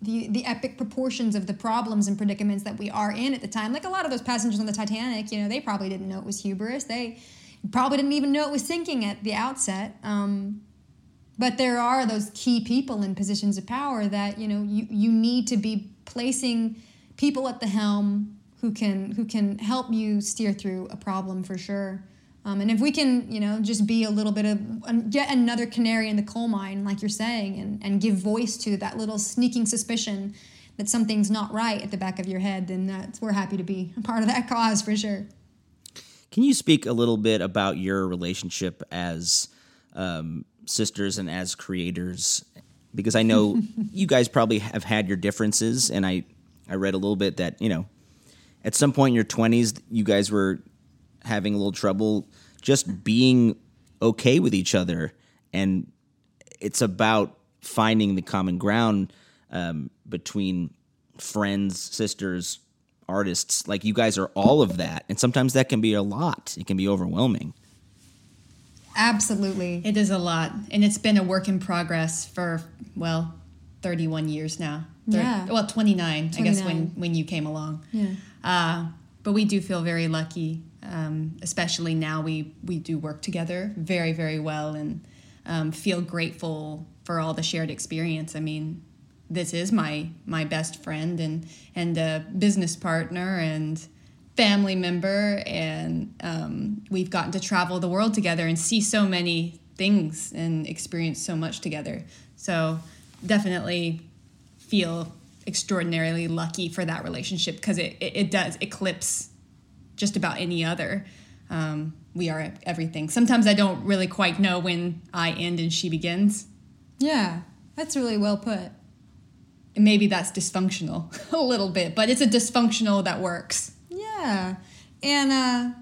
the epic proportions of the problems and predicaments that we are in at the time. Like a lot of those passengers on the Titanic, they probably didn't know it was hubris. They probably didn't even know it was sinking at the outset. But there are those key people in positions of power that, you need to be placing people at the helm who can help you steer through a problem for sure. And if we can, just be a little bit of yet another canary in the coal mine, like you're saying, and give voice to that little sneaking suspicion that something's not right at the back of your head, then we're happy to be a part of that cause for sure. Can you speak a little bit about your relationship as sisters and as creators, because I know you guys probably have had your differences, and I read a little bit that at some point in your 20s you guys were having a little trouble just being okay with each other, and it's about finding the common ground between friends, sisters, artists. Like, you guys are all of that, and sometimes that can be a lot. It can be overwhelming. Absolutely. It is a lot, and it's been a work in progress for, well, 31 years now. Yeah. Well, 29, I guess, when you came along. Yeah. But we do feel very lucky, especially now we do work together very, very well, and feel grateful for all the shared experience. I mean, this is my best friend and a business partner and family member, and we've gotten to travel the world together and see so many things and experience so much together. So definitely feel extraordinarily lucky for that relationship, because it does eclipse just about any other. We are everything. Sometimes I don't really quite know when I end and she begins. Yeah, that's really well put. And maybe that's dysfunctional a little bit, but it's a dysfunctional that works. Yeah, and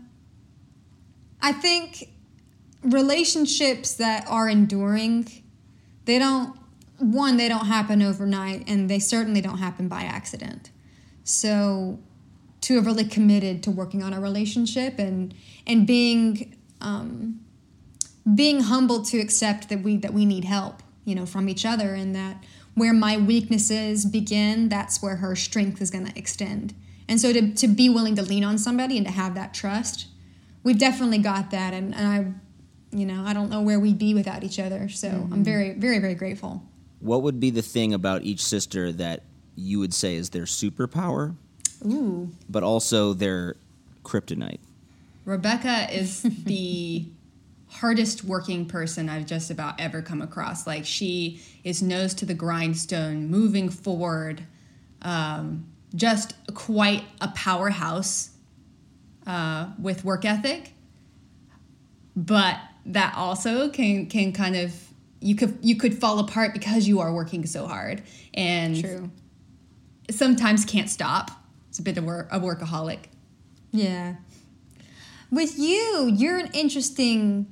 I think relationships that are enduring, they don't happen overnight, and they certainly don't happen by accident. So to have really committed to working on a relationship and being humble to accept that we need help, from each other, and that where my weaknesses begin, that's where her strength is going to extend. And so to be willing to lean on somebody and to have that trust, we've definitely got that. And I, I don't know where we'd be without each other. So mm-hmm. I'm very, very, very grateful. What would be the thing about each sister that you would say is their superpower, ooh, but also their kryptonite? Rebecca is the hardest working person I've just about ever come across. Like, she is nose to the grindstone, moving forward, just quite a powerhouse with work ethic. But that also can kind of, you could fall apart because you are working so hard, and true. Sometimes can't stop. It's a bit of a workaholic. Yeah. With you, you're an interesting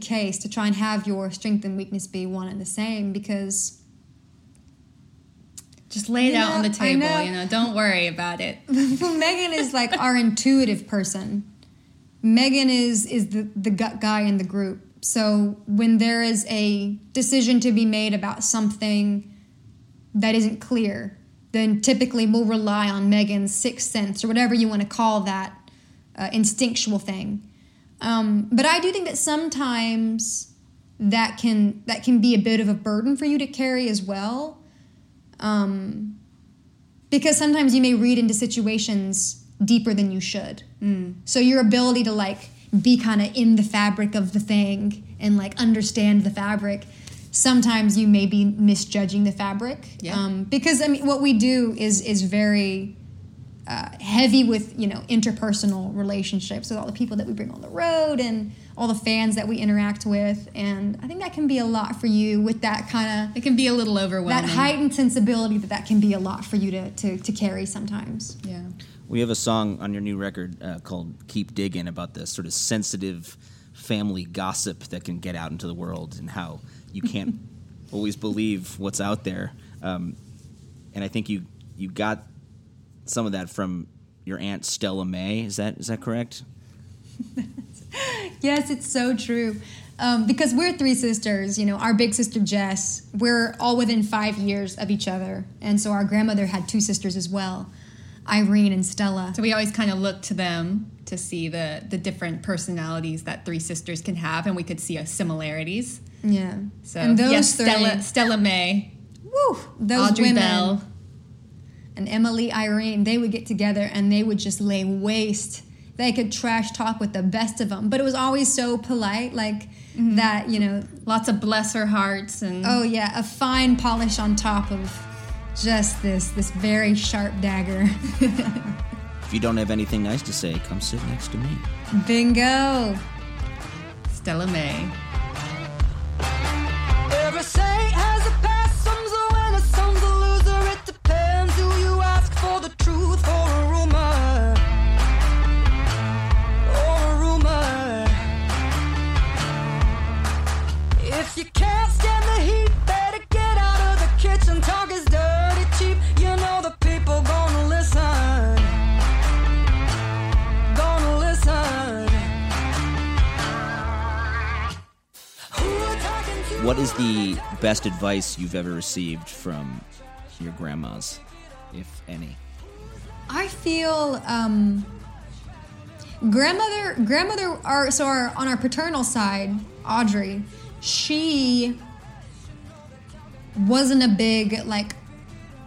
case to try and have your strength and weakness be one and the same, because just lay it out on the table, don't worry about it. Megan is like our intuitive person. Megan is the gut guy in the group. So when there is a decision to be made about something that isn't clear, then typically we'll rely on Megan's sixth sense, or whatever you want to call that instinctual thing. But I do think that sometimes that can be a bit of a burden for you to carry as well, because sometimes you may read into situations deeper than you should. Mm. So your ability to be kind of in the fabric of the thing and understand the fabric. Sometimes you may be misjudging the fabric. Yeah. Because what we do is very heavy with, interpersonal relationships with all the people that we bring on the road and all the fans that we interact with. And I think that can be a lot for you with that kind of... It can be a little overwhelming. That heightened sensibility that can be a lot for you to carry sometimes. Yeah. We have a song on your new record called Keep Diggin' about the sort of sensitive family gossip that can get out into the world and how you can't always believe what's out there. And I think you got some of that from your aunt Stella Mae. Is that correct? Yes, it's so true. Because we're three sisters, our big sister Jess, we're all within 5 years of each other. And so our grandmother had two sisters as well, Irene and Stella. So we always kind of look to them to see the different personalities that three sisters can have, and we could see similarities. Yeah. So and those three, Stella Mae, woo, those Audrey women, Bell, and Emily Irene, they would get together and they would just lay waste. They could trash talk with the best of them, but it was always so polite, mm-hmm. that. Lots of bless her hearts and oh yeah, a fine polish on top of. Just this very sharp dagger. If you don't have anything nice to say, come sit next to me. Bingo. Stella Mae. Every saint has a past. Some's a winner, some's a loser. It depends who you ask for the truth or a rumor. Or a rumor. If you can't stand the heat, better get out of the kitchen. Talk is dirty cheap. You know the people gonna listen. What is the best advice you've ever received from your grandmas, if any? I feel grandmother, on our paternal side, Audrey, she wasn't a big,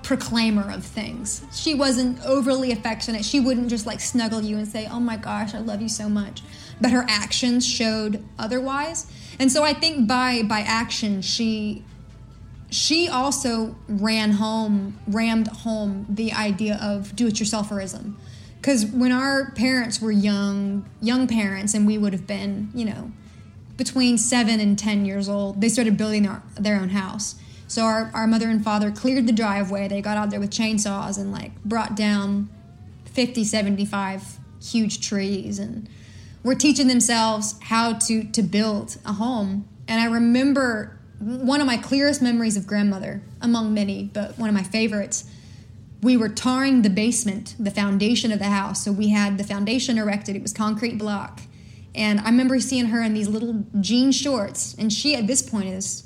proclaimer of things. She wasn't overly affectionate. She wouldn't just, snuggle you and say, oh, my gosh, I love you so much. But her actions showed otherwise. And so I think by action, she also rammed home the idea of do-it-yourselferism. Because when our parents were young parents, and we would have been, between 7 and 10 years old, they started building their own house. So our mother and father cleared the driveway. They got out there with chainsaws and, brought down 50, 75 huge trees. And were teaching themselves how to build a home. And I remember one of my clearest memories of grandmother, among many, but one of my favorites, we were tarring the basement, the foundation of the house. So we had the foundation erected. It was concrete block. And I remember seeing her in these little jean shorts. And she, at this point, is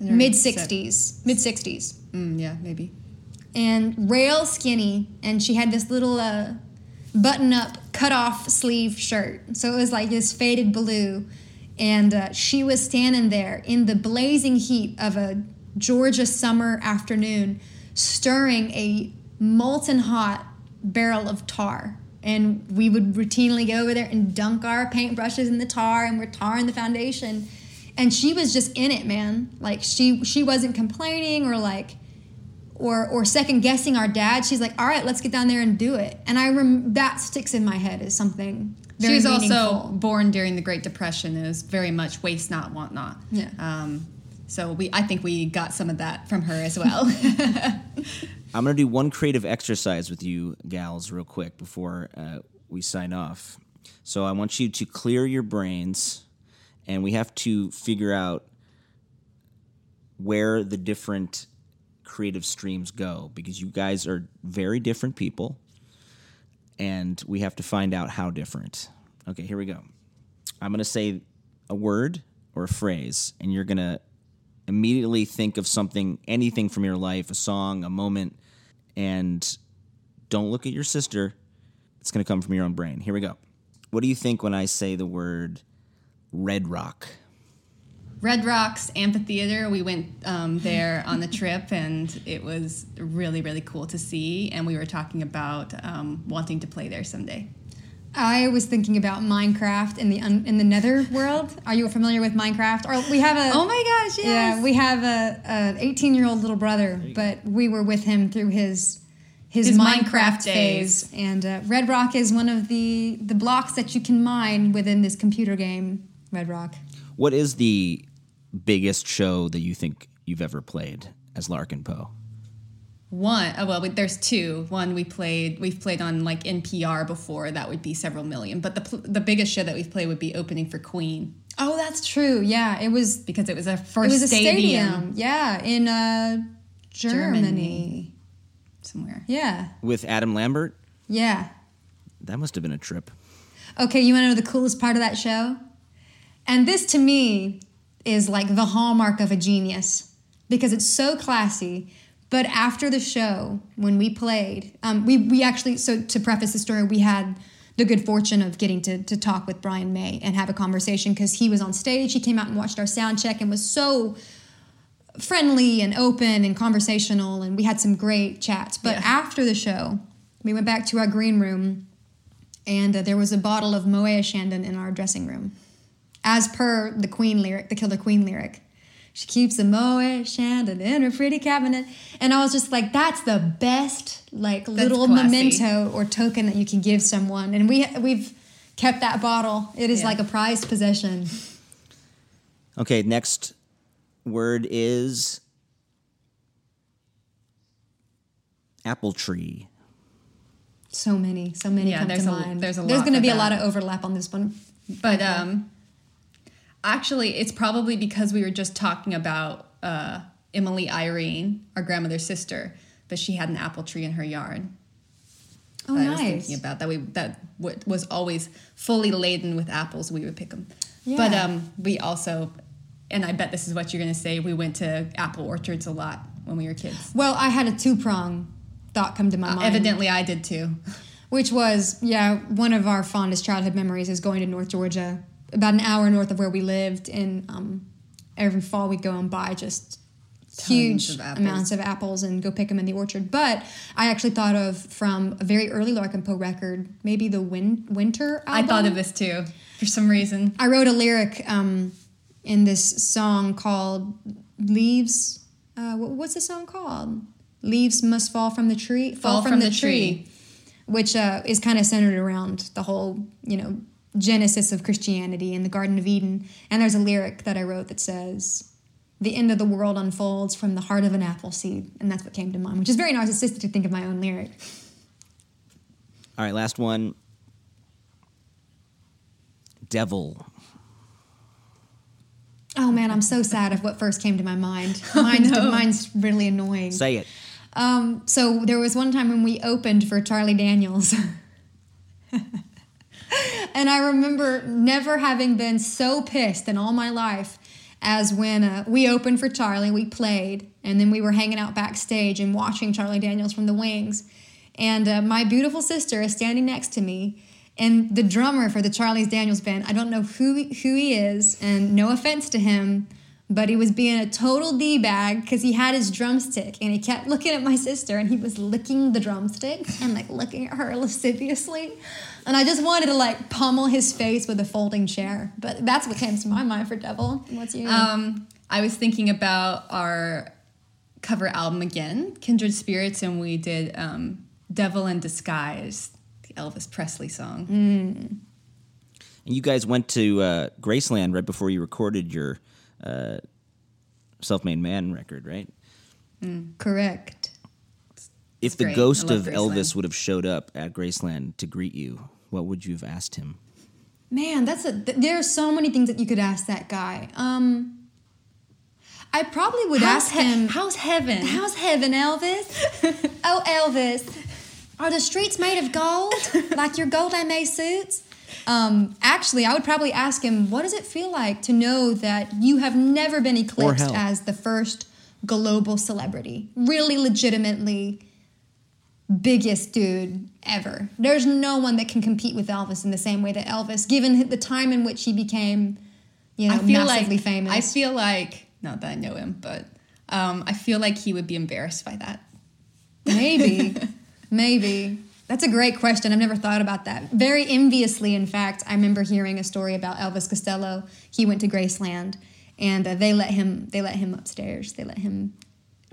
mid-60s. Yeah, maybe. And rail skinny, and she had this little button-up, cut-off sleeve shirt. So it was like this faded blue. And she was standing there in the blazing heat of a Georgia summer afternoon, stirring a molten-hot barrel of tar. And we would routinely go over there and dunk our paintbrushes in the tar, and we're tarring the foundation. And she was just in it, man. She wasn't complaining or second guessing our dad. She's like, all right, let's get down there and do it. And that sticks in my head as something very meaningful. She was also born during the Great Depression. It was very much waste not, want not. Yeah. So I think we got some of that from her as well. I'm going to do one creative exercise with you gals real quick before we sign off. So I want you to clear your brains, and we have to figure out where the different creative streams go, because you guys are very different people, and we have to find out how different. Okay, here we go. I'm going to say a word or a phrase, and you're going to immediately think of anything from your life, a song, a moment, and don't look at your sister. It's going to come from your own brain. Here we go. What do you think when I say the word Red Rock? Red Rocks Amphitheater. We went there on the trip, and it was really, really cool to see. And we were talking about wanting to play there someday. I was thinking about Minecraft in the nether world. Are you familiar with Minecraft? Or we have a oh my gosh, yes. Yeah, we have a 18-year-old little brother, but we were with him through his Minecraft phase. And Red Rock is one of the blocks that you can mine within this computer game, Red Rock. What is the biggest show that you think you've ever played as Larkin Poe? There's two. One we've played on NPR before. That would be several million. But the biggest show that we've played would be opening for Queen. Oh, that's true. Yeah, it was because it was our first. It was a stadium. Yeah, in Germany, somewhere. Yeah. With Adam Lambert. Yeah. That must have been a trip. Okay, you want to know the coolest part of that show? And this, to me, is the hallmark of a genius, because it's so classy. But after the show, when we played, we actually, so to preface the story, we had the good fortune of getting to talk with Brian May and have a conversation, because he was on stage. He came out and watched our sound check and was so friendly and open and conversational, and we had some great chats. But after the show, we went back to our green room, and there was a bottle of Moët Chandon in our dressing room. As per the Queen lyric, the Killer Queen lyric. She keeps a Moët Chandon in her pretty cabinet. And I was just like, that's the best little classy memento or token that you can give someone. And we've kept that bottle. It is like a prized possession. Okay, next word is apple tree. So many come to mind. There's going to be a lot of overlap on this one. But actually, it's probably because we were just talking about Emily Irene, our grandmother's sister, but she had an apple tree in her yard. Oh, nice. I was thinking about that. That was always fully laden with apples. We would pick them. Yeah. But we also and I bet this is what you're going to say, we went to apple orchards a lot when we were kids. Well, I had a two-prong thought come to my mind. Evidently, I did too. Which was, yeah, one of our fondest childhood memories is going to North Georgia, about an hour north of where we lived, and every fall we'd go and buy just huge amounts of apples and go pick them in the orchard. But I actually thought of, from a very early Larkin Poe record, maybe the Winter album. I thought of this too, for some reason. I wrote a lyric in this song called Leaves. What's the song called? Leaves must fall from the tree. Fall from the tree. Which is kind of centered around the whole, genesis of Christianity in the Garden of Eden. And there's a lyric that I wrote that says, the end of the world unfolds from the heart of an apple seed. And that's what came to mind, which is very narcissistic to think of my own lyric. All right, last one. Devil. Oh, man, I'm so sad of what first came to my mind. Mine's really annoying. Say it. So there was one time when we opened for Charlie Daniels. And I remember never having been so pissed in all my life as when we opened for Charlie, we played, and then we were hanging out backstage and watching Charlie Daniels from the wings. And my beautiful sister is standing next to me, and the drummer for the Charlie Daniels band, I don't know who he is, and no offense to him, but he was being a total D-bag because he had his drumstick, and he kept looking at my sister, and he was licking the drumstick and, looking at her lasciviously. And I just wanted to, pummel his face with a folding chair. But that's what came to my mind for Devil. What's yours? I was thinking about our cover album again, Kindred Spirits, and we did Devil in Disguise, the Elvis Presley song. Mm. And you guys went to Graceland right before you recorded your... Self-Made Man record, right? Mm, correct. If the ghost of Elvis would have showed up at Graceland to greet you, what would you have asked him? Man, there are so many things that you could ask that guy. I probably would ask him... How's heaven? How's heaven, Elvis? Oh, Elvis, are the streets made of gold? Like your gold M.A. suits? Actually, I would probably ask him, what does it feel like to know that you have never been eclipsed as the first global celebrity? Really legitimately biggest dude ever. There's no one that can compete with Elvis in the same way that Elvis, given the time in which he became, massively famous. I feel like, not that I know him, but I feel like he would be embarrassed by that. Maybe. That's a great question. I've never thought about that. Very enviously, in fact, I remember hearing a story about Elvis Costello. He went to Graceland, and they let him upstairs. They let him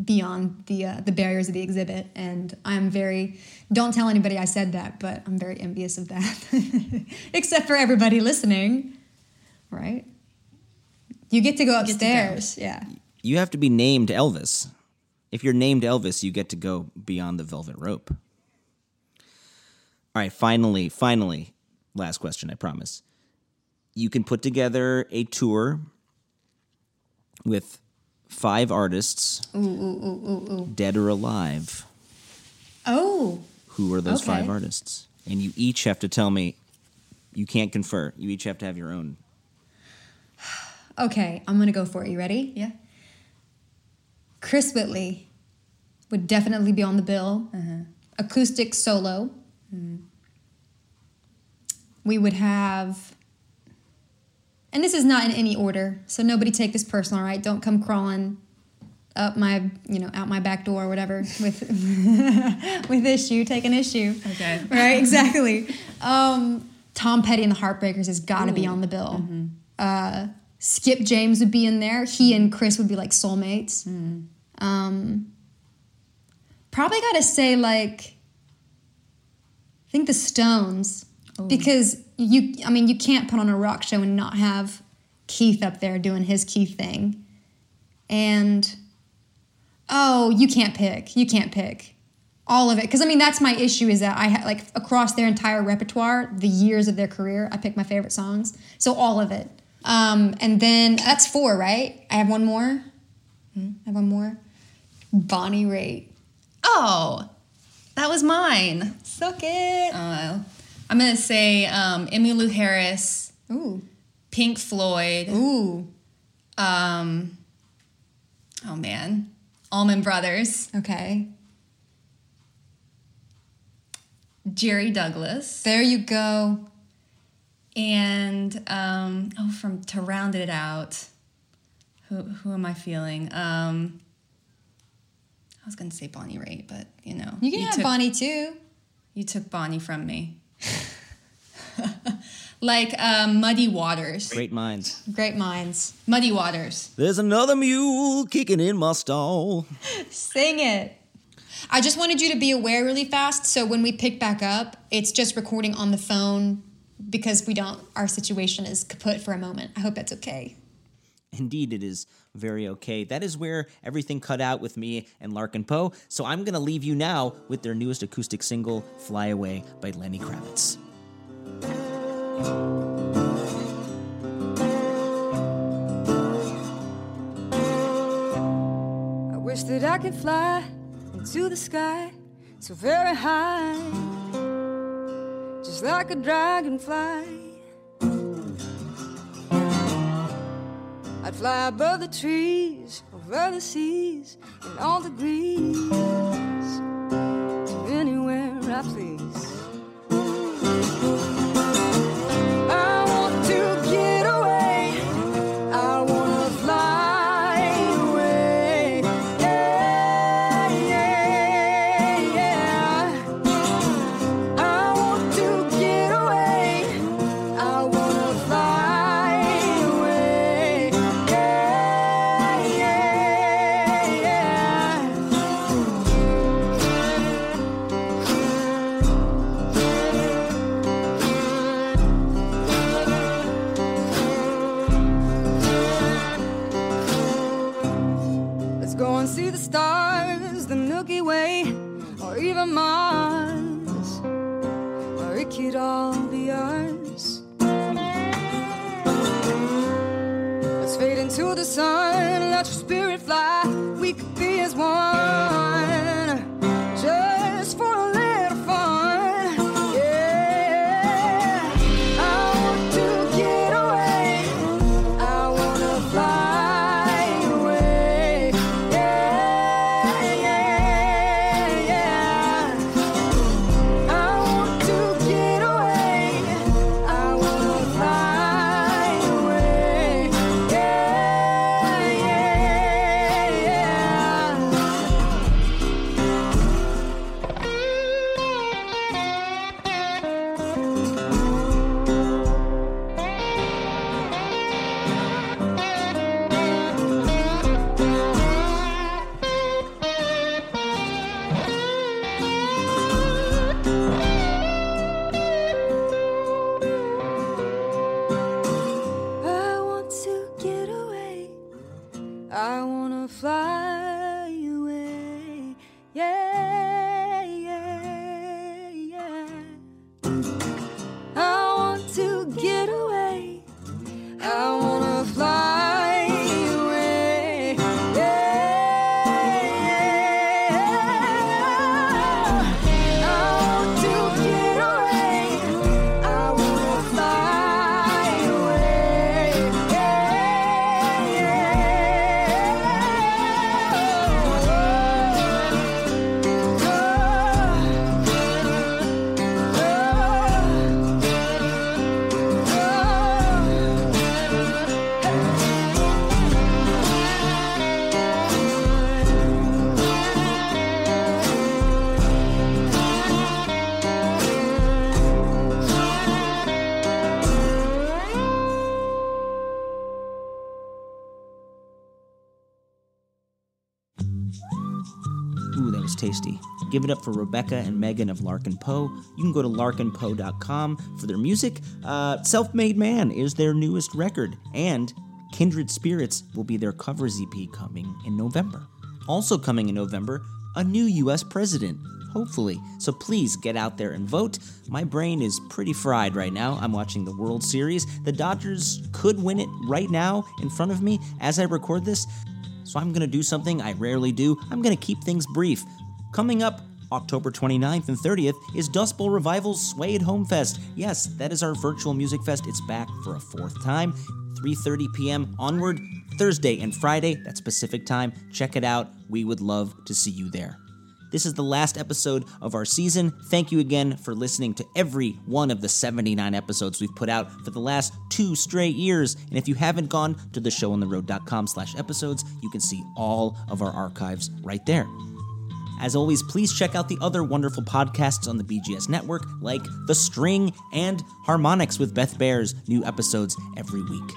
beyond the barriers of the exhibit. And I'm don't tell anybody I said that, but I'm very envious of that. Except for everybody listening, right? You get to go upstairs. Yeah. You have to be named Elvis. If you're named Elvis, you get to go beyond the velvet rope. All right, finally, last question, I promise. You can put together a tour with 5 artists, dead or alive. Oh. Who are those 5 artists? And you each have to tell me, you can't confer. You each have to have your own. Okay, I'm going to go for it. You ready? Yeah. Chris Whitley would definitely be on the bill. Uh-huh. Acoustic solo. Mm. We would have, and this is not in any order, so nobody take this personal, all right? Don't come crawling up my, out my back door or whatever with issue, take an issue. Okay. Right, exactly. Tom Petty and the Heartbreakers has got to be on the bill. Mm-hmm. Skip James would be in there. He and Chris would be like soulmates. Mm. Probably got to say I think the Stones, because you can't put on a rock show and not have Keith up there doing his Keith thing. And, you can't pick all of it. Because, that's my issue is that I across their entire repertoire, the years of their career, I pick my favorite songs. So all of it. And then that's 4, right? I have one more. Bonnie Raitt. Oh, that was mine. Suck it. I'm going to say Emmylou Harris. Ooh. Pink Floyd. Ooh. Oh man, Allman Brothers. Okay. Jerry Douglas. There you go. And from to round it out, who am I feeling? I was gonna say Bonnie Raitt, but you know, you can have Bonnie too. You took Bonnie from me. Like Muddy Waters. Great minds. Great minds. Muddy Waters. There's another mule kicking in my stall. Sing it. I just wanted you to be aware really fast, so when we pick back up, it's just recording on the phone because our situation is kaput for a moment. I hope that's okay. Indeed, it is very okay. That is where everything cut out with me and Larkin Poe, so I'm going to leave you now with their newest acoustic single, Fly Away by Lenny Kravitz. I wish that I could fly into the sky so very high, just like a dragonfly. I'd fly above the trees, over the seas, in all degrees, to anywhere I please. Give it up for Rebecca and Megan of Larkin Poe. You can go to larkinpoe.com for their music. Self-Made Man is their newest record, and Kindred Spirits will be their covers EP coming in November. Also coming in November, a new U.S. president, hopefully. So please get out there and vote. My brain is pretty fried right now. I'm watching the World Series. The Dodgers could win it right now in front of me as I record this. So I'm going to do something I rarely do. I'm going to keep things brief. Coming up October 29th and 30th is Dust Bowl Revival's Sway at Home Fest. Yes, that is our virtual music fest. It's back for a fourth time. 3:30 p.m. onward, Thursday and Friday, that's Pacific time. Check it out. We would love to see you there. This is the last episode of our season. Thank you again for listening to every one of the 79 episodes we've put out for the last 2 straight years. And if you haven't gone to theshowontheroad.com/episodes, you can see all of our archives right there. As always, please check out the other wonderful podcasts on the BGS network, like The String and Harmonics with Beth Bears, new episodes every week.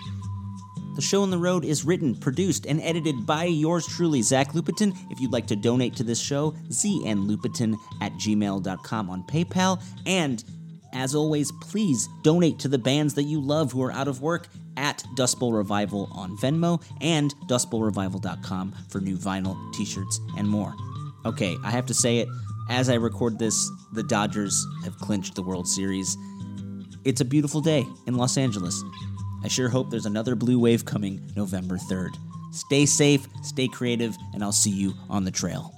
The Show on the Road is written, produced, and edited by yours truly, Zach Lupetin. If you'd like to donate to this show, znlupetin@gmail.com on PayPal. And as always, please donate to the bands that you love who are out of work at Dust Bowl Revival on Venmo and dustbowlrevival.com for new vinyl, t-shirts, and more. Okay, I have to say it. As I record this, the Dodgers have clinched the World Series. It's a beautiful day in Los Angeles. I sure hope there's another blue wave coming November 3rd. Stay safe, stay creative, and I'll see you on the trail.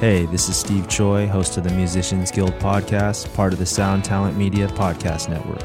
Hey, this is Steve Choi, host of the Musicians Guild podcast, part of the Sound Talent Media Podcast Network.